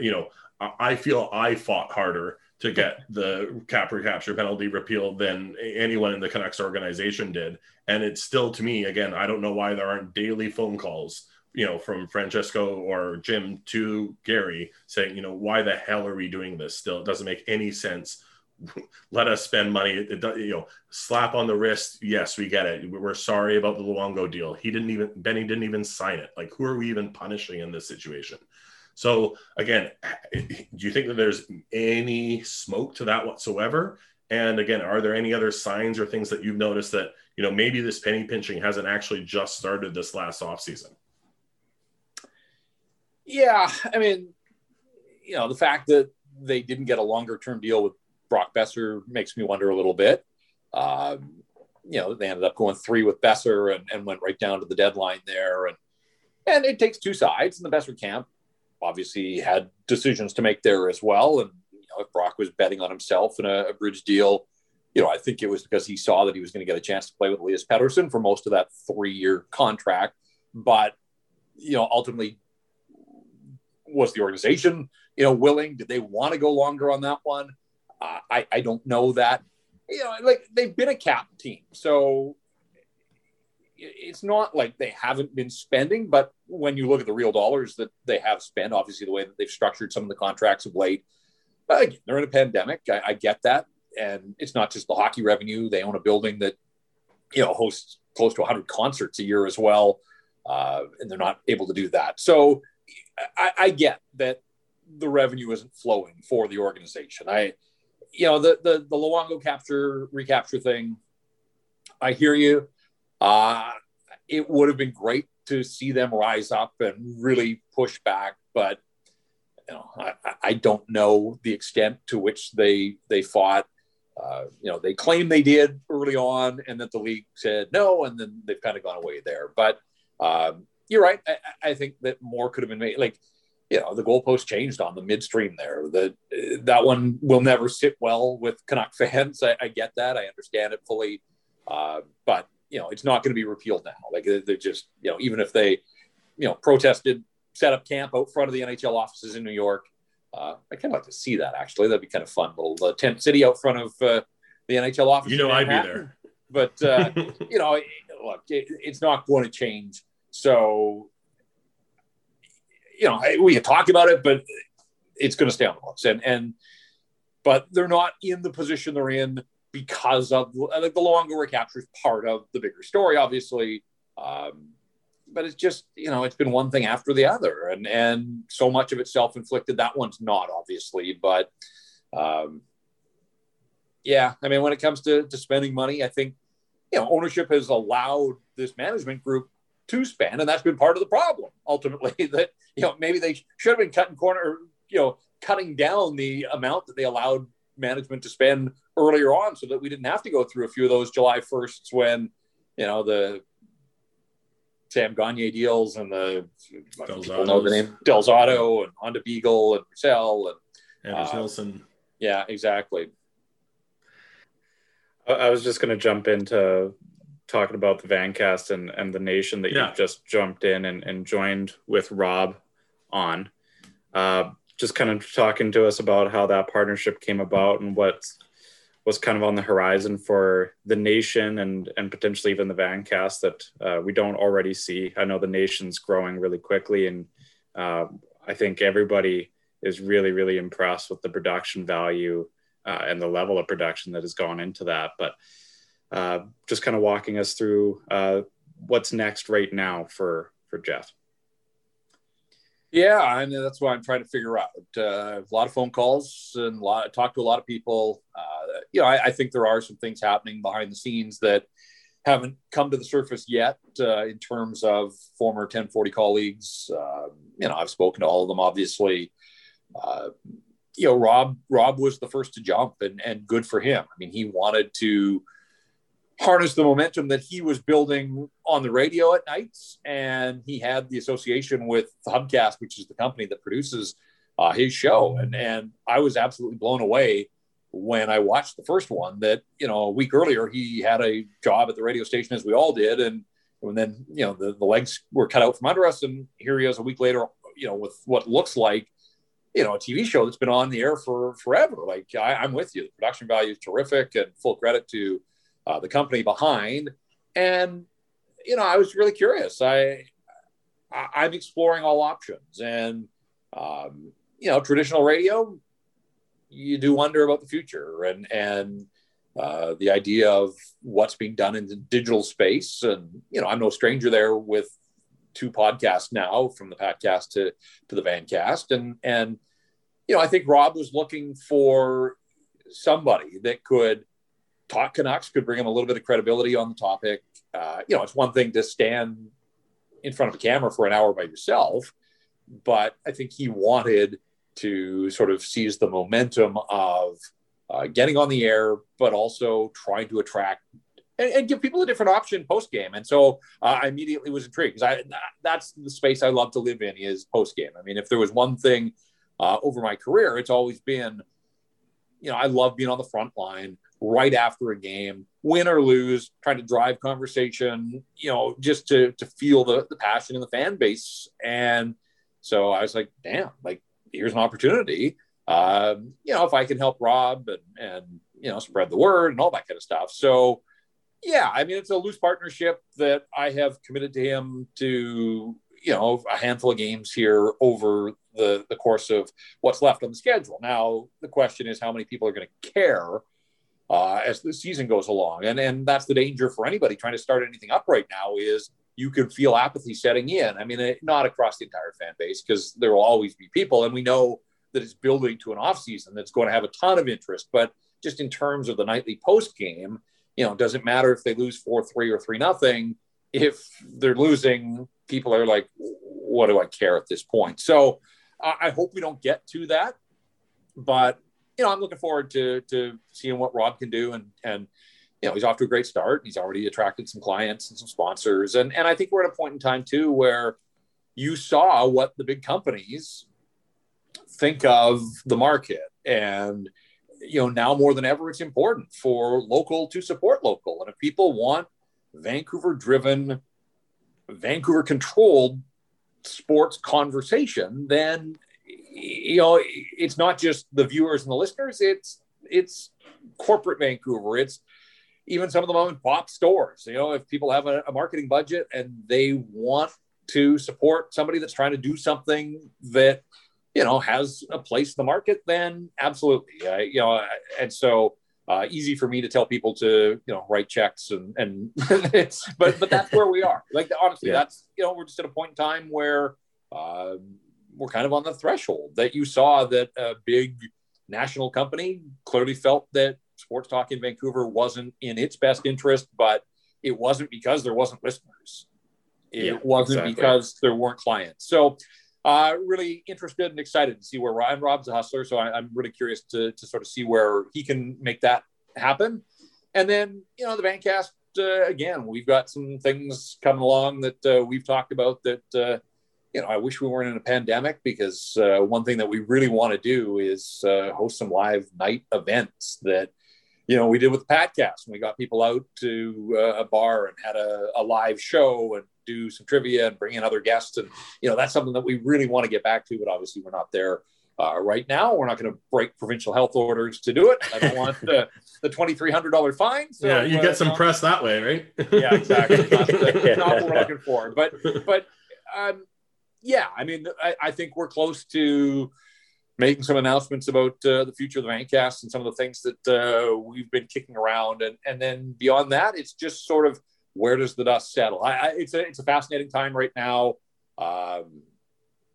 you know, I feel I fought harder to get the cap recapture penalty repealed than anyone in the Canucks organization did. And it's still, to me, again, I don't know why there aren't daily phone calls, you know, from Francesco or Jim to Gary saying, you know, why the hell are we doing this still? It doesn't make any sense. Let us spend money. It, it, you know, slap on the wrist. Yes, we get it. We're sorry about the Luongo deal. He didn't even, Benny didn't even sign it. Like, who are we even punishing in this situation? So again, do you think that there's any smoke to that whatsoever? And again, are there any other signs or things that you've noticed that, you know, maybe this penny pinching hasn't actually just started this last offseason? Yeah. I mean, you know, the fact that they didn't get a longer term deal with Brock Boeser makes me wonder a little bit. Um, you know, they ended up going three with Boeser and, and went right down to the deadline there. And and it takes two sides. And the Boeser camp obviously had decisions to make there as well. And, you know, if Brock was betting on himself in a, a bridge deal, you know, I think it was because he saw that he was going to get a chance to play with Elias Pettersson for most of that three-year contract. But, you know, ultimately, was the organization, you know, willing? Did they want to go longer on that one? I, I don't know that, you know, like they've been a cap team. So it's not like they haven't been spending, but when you look at the real dollars that they have spent, obviously the way that they've structured some of the contracts of late, but again, they're in a pandemic. I, I get that. And it's not just the hockey revenue. They own a building that, you know, hosts close to one hundred concerts a year as well. Uh, and they're not able to do that. So I, I get that the revenue isn't flowing for the organization. I, You know, the, the, the Luongo capture, recapture thing, I hear you. Uh, it would have been great to see them rise up and really push back. But, you know, I, I don't know the extent to which they they fought. Uh, you know, they claim they did early on and that the league said no, and then they've kind of gone away there. But um, you're right. I, I think that more could have been made. Like, you know, the goalpost changed on the midstream there. The, that one will never sit well with Canuck fans. I, I get that. I understand it fully. Uh, but, you know, it's not going to be repealed now. Like, they're just, you know, even if they, you know, protested, set up camp out front of the N H L offices in New York. Uh, I kind of like to see that, actually. That'd be kind of fun. Little uh, tent city out front of uh, the N H L offices. You know, I'd be there. But, uh, you know, look, it, it's not going to change. So, you know, we had talked about it, but it's going to stay on the books. And, and, but they're not in the position they're in because of, like, the Luongo recapture is part of the bigger story, obviously. Um, but it's just, you know, it's been one thing after the other. And, and so much of it self-inflicted. That one's not, obviously, but um, yeah, I mean, when it comes to, to spending money, I think, you know, ownership has allowed this management group to spend, and that's been part of the problem, ultimately, that, you know, maybe they should have been cutting corner, or, you know, cutting down the amount that they allowed management to spend earlier on so that we didn't have to go through a few of those July firsts when, you know, the Sam Gagne deals and the Del's people Autos. know the name Del's Auto and onto Beagle and Purcell and Anders uh, Nilsson. Yeah, exactly. I was just going to jump into talking about the VanCast and, and the nation that yeah. you've just jumped in and, and joined with Rob on. Uh, just kind of talking to us about how that partnership came about and what was kind of on the horizon for the nation and, and potentially even the VanCast that uh, we don't already see. I know the nation's growing really quickly, and uh, I think everybody is really, really impressed with the production value Uh, and the level of production that has gone into that. But uh, just kind of walking us through uh, what's next right now for, for Jeff. Yeah, I mean, that's what I'm trying to figure out. Uh, a lot of phone calls and a lot, talk to a lot of people. Uh, you know, I, I think there are some things happening behind the scenes that haven't come to the surface yet uh, in terms of former ten forty colleagues. Uh, you know, I've spoken to all of them, obviously. Uh, You know, Rob, Rob was the first to jump, and, and good for him. I mean, he wanted to harness the momentum that he was building on the radio at nights. And he had the association with Hubcast, which is the company that produces uh, his show. And, and I was absolutely blown away when I watched the first one that, you know, a week earlier, he had a job at the radio station, as we all did. And, and then, you know, the, the legs were cut out from under us. And here he is a week later, you know, with what looks like, you know, a T V show that's been on the air for forever. Like, I, I'm with you. The production value is terrific, and full credit to uh, the company behind. And, you know, I was really curious. I, I I'm exploring all options, and, um, you know, traditional radio, you do wonder about the future and, and uh, the idea of what's being done in the digital space. And, you know, I'm no stranger there with two podcasts now, from the podcast to, to the VanCast. And, and, you know, I think Rob was looking for somebody that could talk Canucks, could bring him a little bit of credibility on the topic. Uh, you know, it's one thing to stand in front of a camera for an hour by yourself, but I think he wanted to sort of seize the momentum of uh, getting on the air, but also trying to attract and give people a different option post-game. And so uh, I immediately was intrigued, because I, that's the space I love to live in, is post-game. I mean, if there was one thing uh, over my career, it's always been, you know, I love being on the front line right after a game, win or lose, trying to drive conversation, you know, just to to feel the, the passion in the fan base. And so I was like, damn, like, here's an opportunity. Um, you know, if I can help Rob and, and, you know, spread the word and all that kind of stuff. So, yeah, I mean, it's a loose partnership that I have committed to him to, you know, a handful of games here over the, the course of what's left on the schedule. Now, the question is how many people are going to care uh, as the season goes along. And, and that's the danger for anybody trying to start anything up right now, is you can feel apathy setting in. I mean, it, not across the entire fan base, because there will always be people. And we know that it's building to an offseason that's going to have a ton of interest. But just in terms of the nightly postgame, you know, it doesn't matter if they lose four three or three nothing. If they're losing, people are like, what do I care at this point? So I, I hope we don't get to that. But, you know, I'm looking forward to to seeing what Rob can do. And, and you know, he's off to a great start. He's already attracted some clients and some sponsors. And, and I think we're at a point in time, too, where you saw what the big companies think of the market. And, you know, now more than ever, it's important for local to support local. And if people want Vancouver driven, Vancouver controlled sports conversation, then, you know, it's not just the viewers and the listeners. It's, it's corporate Vancouver. It's even some of the mom and pop stores. You know, if people have a, a marketing budget and they want to support somebody that's trying to do something that, you know, has a place in the market, then absolutely. Uh, you know, and so uh, easy for me to tell people to, you know, write checks and, and but, but that's where we are. Like, honestly, yeah. that's, you know, we're just at a point in time where uh, we're kind of on the threshold that you saw that a big national company clearly felt that sports talk in Vancouver wasn't in its best interest, but it wasn't because there wasn't listeners. It yeah, wasn't exactly. because there weren't clients. So uh, really interested and excited to see where Ryan Rob's a hustler. So I, I'm really curious to, to sort of see where he can make that happen. And then, you know, the VanCast, uh, again, we've got some things coming along that uh, we've talked about that, uh, you know, I wish we weren't in a pandemic, because uh, one thing that we really want to do is uh, host some live night events that, you know, we did with the podcast, and we got people out to uh, a bar and had a, a live show and do some trivia and bring in other guests. And, you know, that's something that we really want to get back to, but obviously we're not there uh, right now. We're not going to break provincial health orders to do it. I don't want the, the twenty-three hundred dollars fine. So, yeah, you get uh, some um, press that way, right? Yeah, exactly. That's yeah. not what we're looking for. But, but um, yeah, I mean, I, I think we're close to making some announcements about uh, the future of the VanCast and some of the things that uh, we've been kicking around. And and then beyond that, it's just sort of, where does the dust settle? I, I, it's a it's a fascinating time right now. Um,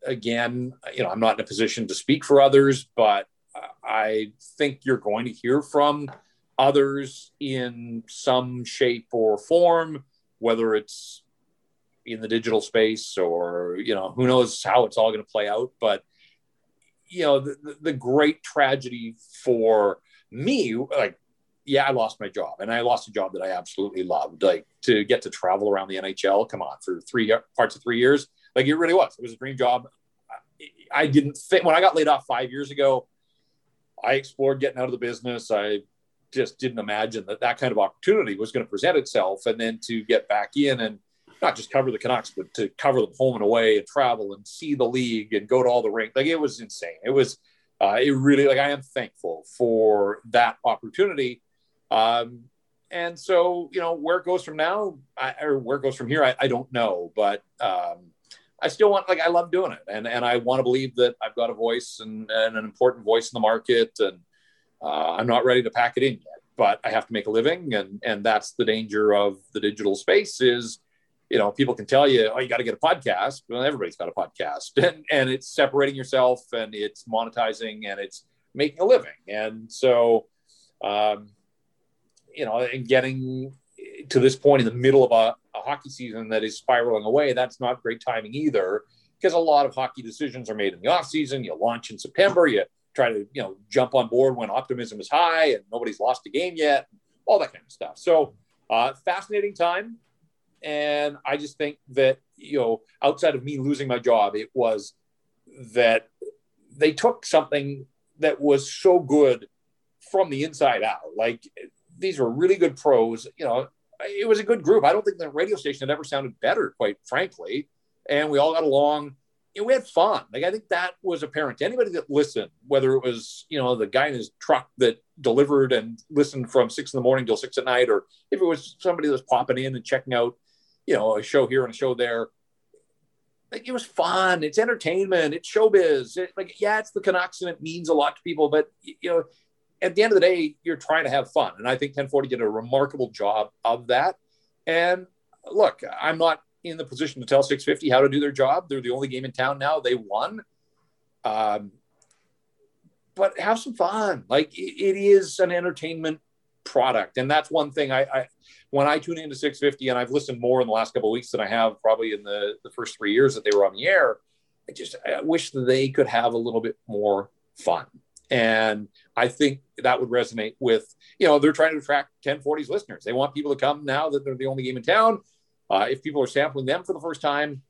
again, you know, I'm not in a position to speak for others, but I think you're going to hear from others in some shape or form, whether it's in the digital space or, you know, who knows how it's all going to play out. But, you know, the, the great tragedy for me, like, yeah, I lost my job, and I lost a job that I absolutely loved. Like, to get to travel around the N H L, come on, for three parts of three years. Like, it really was. It was a dream job. I didn't think, when I got laid off five years ago, I explored getting out of the business. I just didn't imagine that that kind of opportunity was going to present itself. And then to get back in and not just cover the Canucks, but to cover them home and away and travel and see the league and go to all the rinks. Like, it was insane. It was, uh, it really, like, I am thankful for that opportunity. Um, and so, you know, where it goes from now I, or where it goes from here, I, I don't know, but, um, I still want, like, I love doing it, and, and I want to believe that I've got a voice and, and an important voice in the market, and, uh, I'm not ready to pack it in yet, but I have to make a living. And, and that's the danger of the digital space is, you know, people can tell you, oh, you got to get a podcast. Well, everybody's got a podcast, and, and it's separating yourself, and it's monetizing, and it's making a living. And so, um, you know, and getting to this point in the middle of a, a hockey season that is spiraling away, that's not great timing either, because a lot of hockey decisions are made in the off season. You launch in September, you try to, you know, jump on board when optimism is high and nobody's lost a game yet, all that kind of stuff. So uh, fascinating time. And I just think that, you know, outside of me losing my job, it was that they took something that was so good from the inside out. Like, these were really good pros. You know, it was a good group. I don't think the radio station had ever sounded better, quite frankly. And we all got along, and we had fun. Like, I think that was apparent to anybody that listened, whether it was, you know, the guy in his truck that delivered and listened from six in the morning till six at night, or if it was somebody that was popping in and checking out, you know, a show here and a show there. Like, it was fun. It's entertainment. It's showbiz. It, like, yeah, it's the Canucks, and it means a lot to people, but, you know, at the end of the day, you're trying to have fun. And I think ten forty did a remarkable job of that. And look, I'm not in the position to tell six fifty how to do their job. They're the only game in town now. They won. Um, but have some fun. Like, it, it is an entertainment product. And that's one thing I, I, when I tune into six fifty, and I've listened more in the last couple of weeks than I have probably in the, the first three years that they were on the air. I just I wish that they could have a little bit more fun. And I think that would resonate with, you know, they're trying to attract ten forties listeners. They want people to come now that they're the only game in town. Uh, if people are sampling them for the first time,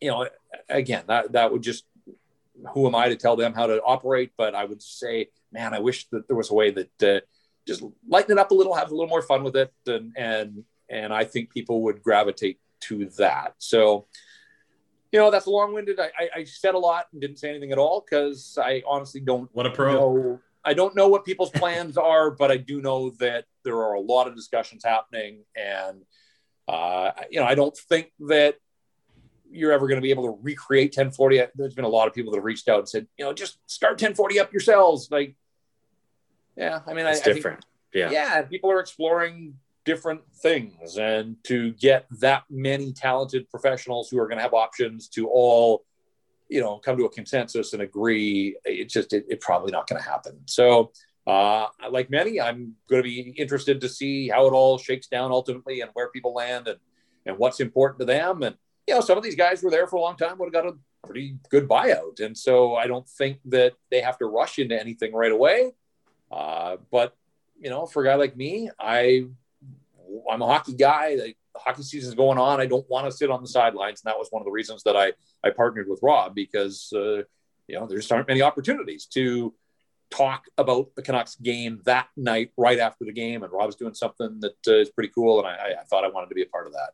you know, again, that, that would just, who am I to tell them how to operate? But I would say, man, I wish that there was a way that uh, just lighten it up a little, have a little more fun with it. And, and, and I think people would gravitate to that. So, you know, that's long-winded. I, I said a lot and didn't say anything at all, because I honestly don't what a pro. know. I don't know what people's plans are, but I do know that there are a lot of discussions happening. And, uh, you know, I don't think that you're ever going to be able to recreate ten forty. There's been a lot of people that have reached out and said, you know, just start ten forty up yourselves. Like, yeah, I mean, it's I, different. I think, yeah. Yeah, people are exploring different things, and to get that many talented professionals who are going to have options to all, you know, come to a consensus and agree, it's just, it, it probably not going to happen. So Uh, like many, I'm going to be interested to see how it all shakes down ultimately and where people land and, and what's important to them. And, you know, some of these guys were there for a long time, would have got a pretty good buyout. And so I don't think that they have to rush into anything right away. Uh, but, you know, for a guy like me, I, I'm a hockey guy. The hockey season is going on. I don't want to sit on the sidelines. And that was one of the reasons that I, I partnered with Rob because, uh, you know, there just aren't many opportunities to talk about the Canucks game that night right after the game. And Rob's doing something that uh, is pretty cool. And I, I thought I wanted to be a part of that.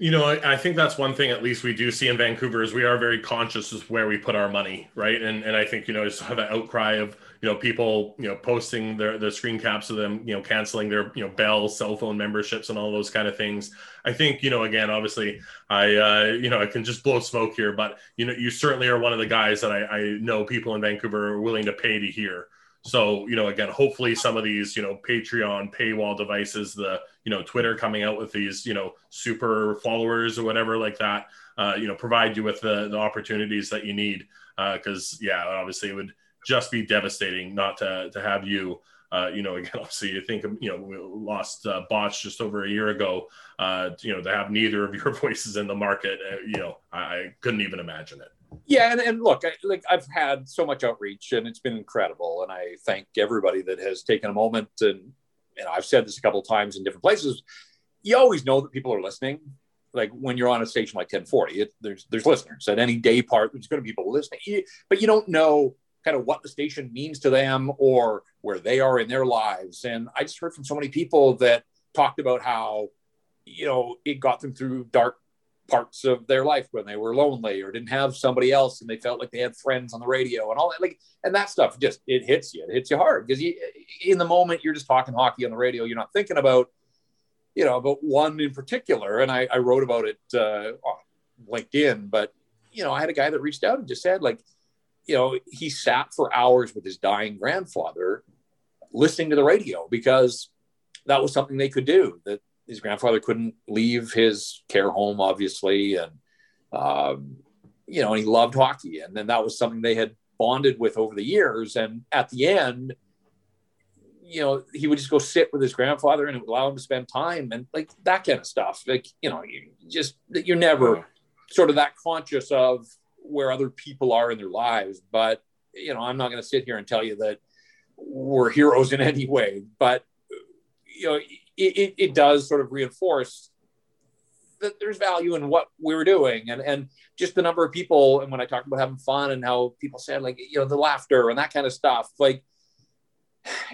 You know, I, I think that's one thing at least we do see in Vancouver is we are very conscious of where we put our money, right? And and I think, you know, just have an outcry of, you know, people, you know, posting their, their screen caps of them, you know, canceling their, you know, Bell cell phone memberships and all those kind of things. I think, you know, again, obviously I, uh, you know, I can just blow smoke here, but, you know, you certainly are one of the guys that I, I know people in Vancouver are willing to pay to hear. So, you know, again, hopefully some of these, you know, Patreon paywall devices, the, you know, Twitter coming out with these, you know, super followers or whatever like that, uh, you know, provide you with the, the opportunities that you need. Uh, 'cause yeah, obviously it would just be devastating not to, to have you, uh, you know, again, obviously I think, you know, we lost uh, Botch just over a year ago, uh, you know, to have neither of your voices in the market, uh, you know, I, I couldn't even imagine it. Yeah, and, and look, I, like I've had so much outreach, and it's been incredible. And I thank everybody that has taken a moment. And you know, I've said this a couple of times in different places. You always know that people are listening. Like when you're on a station like ten forty, it, there's there's listeners at any day part. There's going to be people listening, but you don't know kind of what the station means to them or where they are in their lives. And I just heard from so many people that talked about how, you know, it got them through dark parts of their life when they were lonely or didn't have somebody else and they felt like they had friends on the radio and all that, like, and that stuff just, it hits you, it hits you hard because you, in the moment you're just talking hockey on the radio. You're not thinking about, you know, about one in particular. And I, I wrote about it uh, on LinkedIn, but you know, I had a guy that reached out and just said like, you know, he sat for hours with his dying grandfather listening to the radio because that was something they could do, that his grandfather couldn't leave his care home, obviously. And, um, you know, and he loved hockey. And then that was something they had bonded with over the years. And at the end, you know, he would just go sit with his grandfather and it would allow him to spend time and like that kind of stuff. Like, you know, you just, you're never sort of that conscious of where other people are in their lives. But, you know, I'm not going to sit here and tell you that we're heroes in any way, but, you know, It, it, it does sort of reinforce that there's value in what we were doing and, and just the number of people. And when I talked about having fun and how people said like, you know, the laughter and that kind of stuff, like,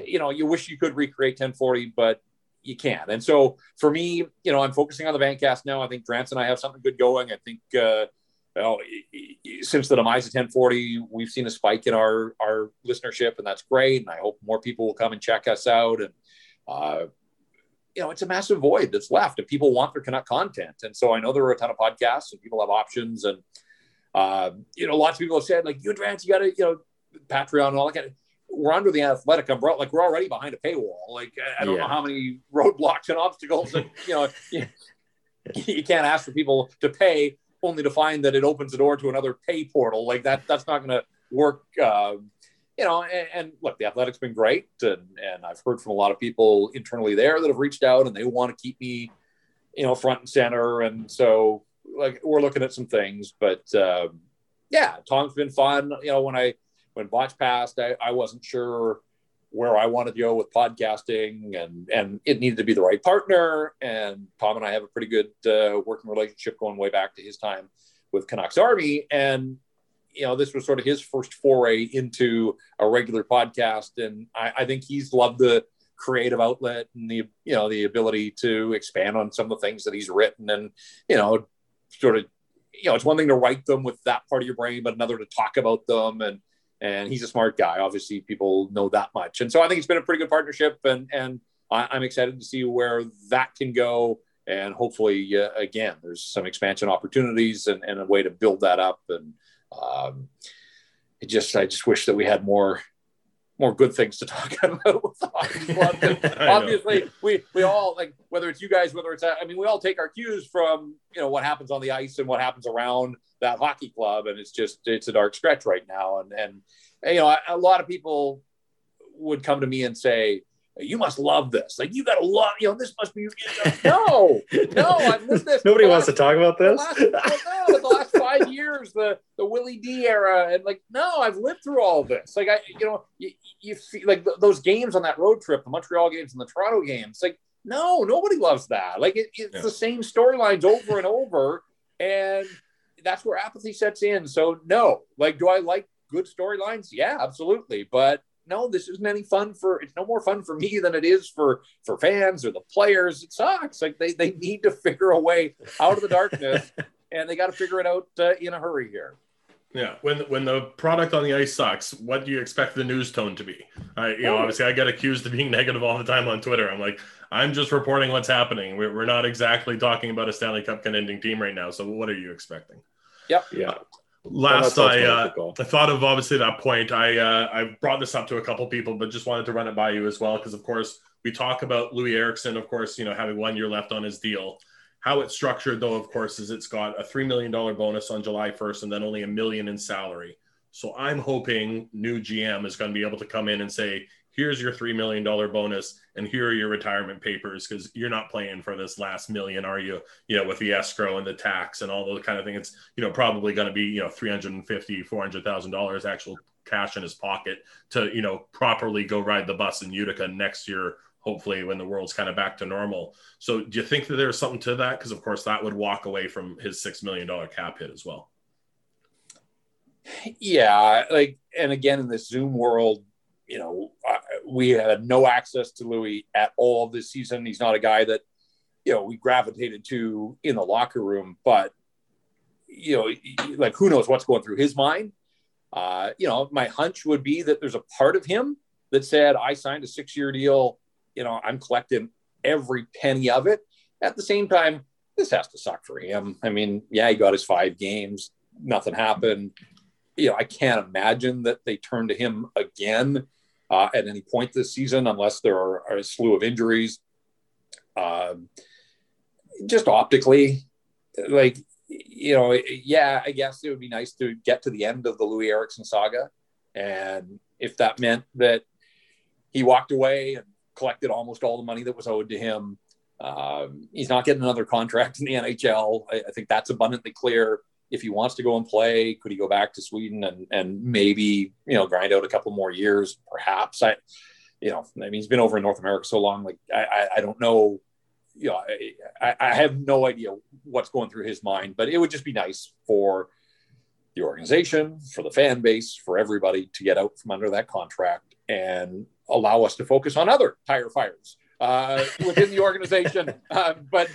you know, you wish you could recreate ten forty, but you can't. And so for me, you know, I'm focusing on the VanCast now. I think Drance and I have something good going. I think, uh, well, since the demise of ten forty, we've seen a spike in our, our listenership and that's great. And I hope more people will come and check us out. And, uh, you know, it's a massive void that's left if people want their Canuck content. And so I know there are a ton of podcasts and people have options. And, uh, you know, lots of people have said like, you and Drance, you got to, you know, Patreon and all that kind of, we're under the athletic umbrella. Like we're already behind a paywall. Like, I don't yeah. know how many roadblocks and obstacles and, you know, you, you can't ask for people to pay only to find that it opens the door to another pay portal. Like that, that's not going to work. Uh, You know, and, and look, the athletic's been great. And, and I've heard from a lot of people internally there that have reached out and they want to keep me, you know, front and center. And so like, we're looking at some things, but um, yeah, Tom's been fun. You know, when I, when Botch passed, I, I wasn't sure where I wanted to go with podcasting and, and it needed to be the right partner. And Tom and I have a pretty good uh, working relationship going way back to his time with Canucks Army. And, you know, this was sort of his first foray into a regular podcast. And I, I think he's loved the creative outlet and the, you know, the ability to expand on some of the things that he's written and, you know, sort of, you know, it's one thing to write them with that part of your brain, but another to talk about them. And, and he's a smart guy. Obviously people know that much. And so I think it's been a pretty good partnership and, and I, I'm excited to see where that can go. And hopefully uh, again, there's some expansion opportunities and, and a way to build that up. And, Um, it just, I just wish that we had more, more good things to talk about with the hockey club. Obviously, know. we we all like whether it's you guys, whether it's I mean, we all take our cues from you know what happens on the ice and what happens around that hockey club, and it's just it's a dark stretch right now. And and you know a, a lot of people would come to me and say, you must love this. Like, you got to love, you know, this must be, you know, no, no, I missed this. Nobody last, wants to talk about this. The last, well, no, the last five years, the, the Willie D era. And like, no, I've lived through all this. Like, I, you know, you, you feel like th- those games on that road trip, the Montreal games and the Toronto games, like, no, nobody loves that. Like, it, it's yeah. the same storylines over and over. And that's where apathy sets in. So no, like, do I like good storylines? Yeah, absolutely. But no, this isn't any fun for, it's no more fun for me than it is for, for fans or the players. It sucks. Like, they, they need to figure a way out of the darkness and they got to figure it out uh, in a hurry here. Yeah. When, when the product on the ice sucks, what do you expect the news tone to be? I, you oh. know, obviously I get accused of being negative all the time on Twitter. I'm like, I'm just reporting what's happening. We're, we're not exactly talking about a Stanley Cup contending team right now. So what are you expecting? Yep. Yeah. Last well, I uh, I thought of obviously that point. I uh, I brought this up to a couple people, but just wanted to run it by you as well because, of course, we talk about Loui Eriksson. Of course, you know, having one year left on his deal. How it's structured, though, of course, is it's got a three million dollar bonus on July first, and then only a million in salary. So I'm hoping new G M is going to be able to come in and say, "Here's your three million dollar bonus, and here are your retirement papers," because you're not playing for this last million, are you? You know, with the escrow and the tax and all those kind of things, it's, you know, probably going to be, you know, three hundred fifty thousand dollars, four hundred thousand dollars actual cash in his pocket to, you know, properly go ride the bus in Utica next year, hopefully, when the world's kind of back to normal. So do you think that there's something to that? Because, of course, that would walk away from his six million dollars cap hit as well. Yeah. Like, and again, in this Zoom world, you know, we had no access to Loui at all this season. He's not a guy that, you know, we gravitated to in the locker room, but, you know, like, who knows what's going through his mind. Uh, you know, my hunch would be that there's a part of him that said, I signed a six-year deal, you know, I'm collecting every penny of it. At the same time, this has to suck for him. I mean, yeah, he got his five games, nothing happened. You know, I can't imagine that they turn to him again Uh, at any point this season, unless there are, are a slew of injuries. Um, just optically, like, you know, yeah, I guess it would be nice to get to the end of the Loui Eriksson saga. And if that meant that he walked away and collected almost all the money that was owed to him, um, he's not getting another contract in the N H L. I, I think that's abundantly clear. If he wants to go and play, could he go back to Sweden and, and maybe, you know, grind out a couple more years? Perhaps. I, you know, I mean, he's been over in North America so long. Like, I, I, I don't know, you know, I, I have no idea what's going through his mind, but it would just be nice for the organization, for the fan base, for everybody to get out from under that contract and allow us to focus on other tire fires uh, within the organization. Uh, but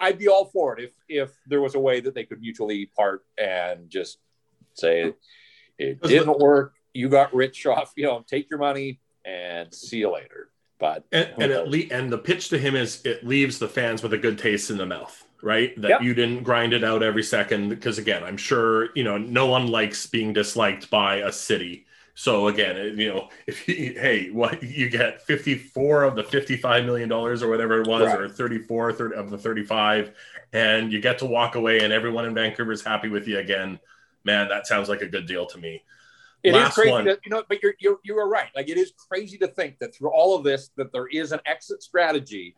I'd be all for it if if there was a way that they could mutually part and just say, it didn't work, you got rich off, you know, take your money and see you later. But and, and at least and the pitch to him is it leaves the fans with a good taste in the mouth, right? That yep. you didn't grind it out every second, because again, I'm sure, you know, no one likes being disliked by a city. So again, you know, if you, hey, what you get fifty-four of the fifty-five million dollars or whatever it was, right, or thirty-four of the thirty-five, and you get to walk away and everyone in Vancouver is happy with you again, man, that sounds like a good deal to me. It Last is crazy, one, to, you know, but you're, you're, you are right. Like, it is crazy to think that through all of this, that there is an exit strategy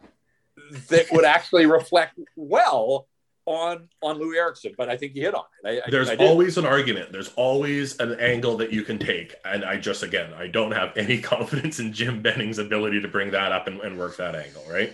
that would actually reflect well on on Loui Eriksson, but I think he hit on it. I, I, there's I always an argument. There's always an angle that you can take. And I just, again, I don't have any confidence in Jim Benning's ability to bring that up and, and work that angle, right?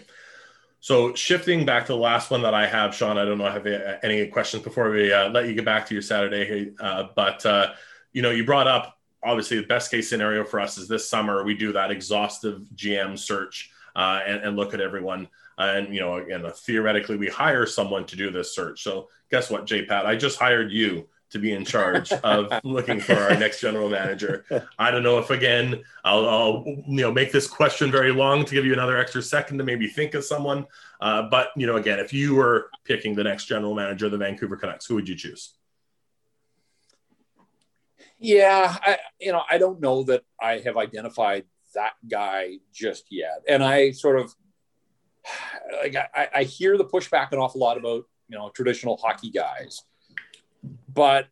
So shifting back to the last one that I have, Sean, I don't know if I have any questions before we uh, let you get back to your Saturday. Uh, but, uh, you know, you brought up, obviously, the best case scenario for us is this summer we do that exhaustive G M search uh, and, and look at everyone. And, you know, again, theoretically, we hire someone to do this search. So guess what, J-Pat? I just hired you to be in charge of looking for our next general manager. I don't know if, again, I'll, I'll, you know, make this question very long to give you another extra second to maybe think of someone. Uh, but, you know, again, if you were picking the next general manager of the Vancouver Canucks, who would you choose? Yeah, I, you know, I don't know that I have identified that guy just yet. And I sort of, like, I, I hear the pushback an awful lot about, you know, traditional hockey guys, but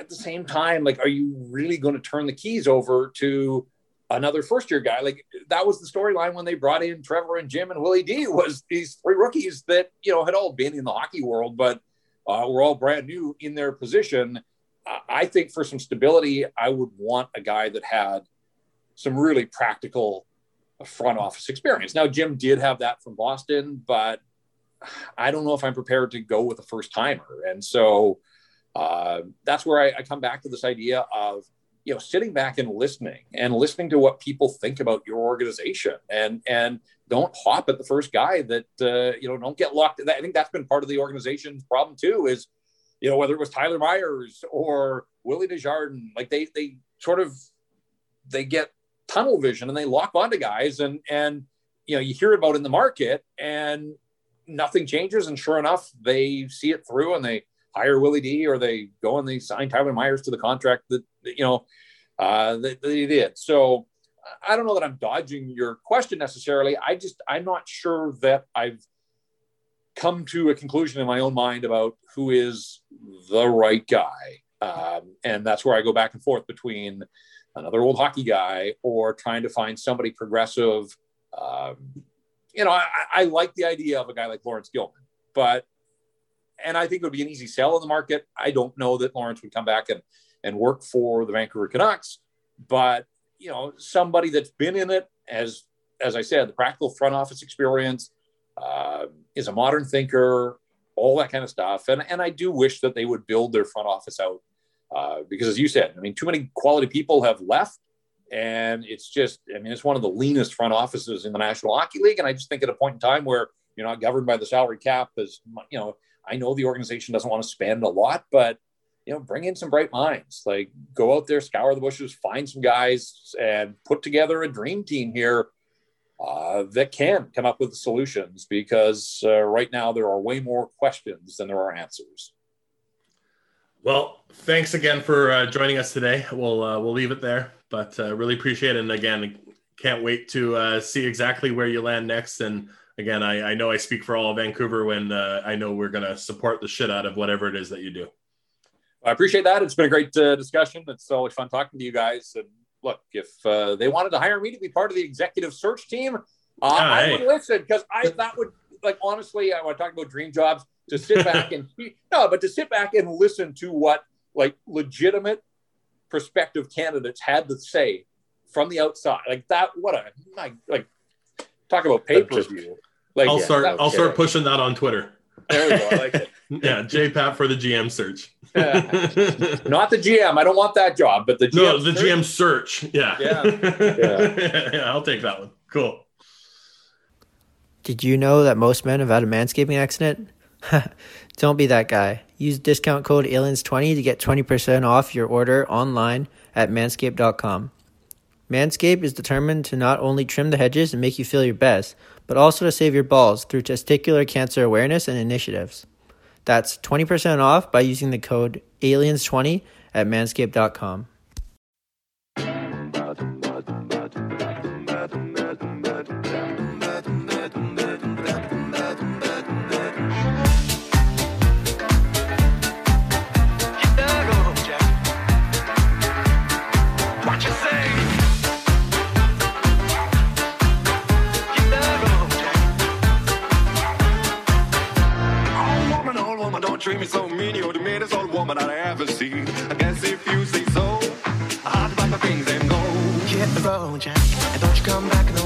at the same time, like, are you really going to turn the keys over to another first-year guy. Like, that was the storyline when they brought in Trevor and Jim and Willie D, was these three rookies that, you know, had all been in the hockey world, but uh, were all brand new in their position. Uh, I think for some stability, I would want a guy that had some really practical front office experience. Now, Jim did have that from Boston, but I don't know if I'm prepared to go with a first-timer. And so uh, that's where I, I come back to this idea of, you know, sitting back and listening and listening to what people think about your organization, and, and don't hop at the first guy that, uh, you know, don't get locked in that. I think that's been part of the organization's problem too, is, you know, whether it was Tyler Myers or Willie Desjardins, like they, they sort of, they get tunnel vision and they lock onto guys, and, and, you know, you hear about it in the market and nothing changes. And sure enough, they see it through and they hire Willie D, or they go and they sign Tyler Myers to the contract that, you know, uh, they, they did. So I don't know that I'm dodging your question necessarily. I just, I'm not sure that I've come to a conclusion in my own mind about who is the right guy. Um, and that's where I go back and forth between another old hockey guy or trying to find somebody progressive. Um, you know, I, I like the idea of a guy like Lawrence Gilman, but, and I think it would be an easy sell in the market. I don't know that Lawrence would come back and, and work for the Vancouver Canucks, but, you know, somebody that's been in it, as, as I said, the practical front office experience, uh, is a modern thinker, all that kind of stuff. And, and I do wish that they would build their front office out, uh, because as you said, I mean, too many quality people have left, and it's just, I mean, it's one of the leanest front offices in the National Hockey League. And I just think at a point in time where you're not governed by the salary cap, as you know, I know the organization doesn't want to spend a lot, but, you know, bring in some bright minds, like go out there, scour the bushes, find some guys, and put together a dream team here uh, that can come up with solutions, because uh, right now there are way more questions than there are answers. Well, thanks again for uh, joining us today. We'll, uh, we'll leave it there, but uh, really appreciate it. And again, can't wait to uh, see exactly where you land next. And again, I, I know I speak for all of Vancouver when uh, I know we're going to support the shit out of whatever it is that you do. I appreciate that. It's been a great uh, discussion. It's always fun talking to you guys. And look, if uh, they wanted to hire me to be part of the executive search team, uh, ah, I hey. would listen, because I that would, like, honestly, I want to talk about dream jobs, to sit back and no, but to sit back and listen to what, like, legitimate prospective candidates had to say from the outside, like that. What a like, like talk about pay per view. Like, I'll yeah, start. I'll kidding. start pushing that on Twitter. There we go. I like it. Yeah, J PAP for the G M search. Yeah. Not the G M. I don't want that job, but the G M no, the search. G M search. Yeah. Yeah. Yeah. Yeah, I'll take that one. Cool. Did you know that most men have had a manscaping accident? Don't be that guy. Use discount code aliens twenty to get twenty percent off your order online at manscaped dot com. Manscaped is determined to not only trim the hedges and make you feel your best, but also to save your balls through testicular cancer awareness and initiatives. That's twenty percent off by using the code aliens twenty at manscaped dot com. Treat me so mean, you're the meanest old woman I ever seen. I guess if you say so, I'll pack my things and go. Hit the road, Jack, and don't you come back no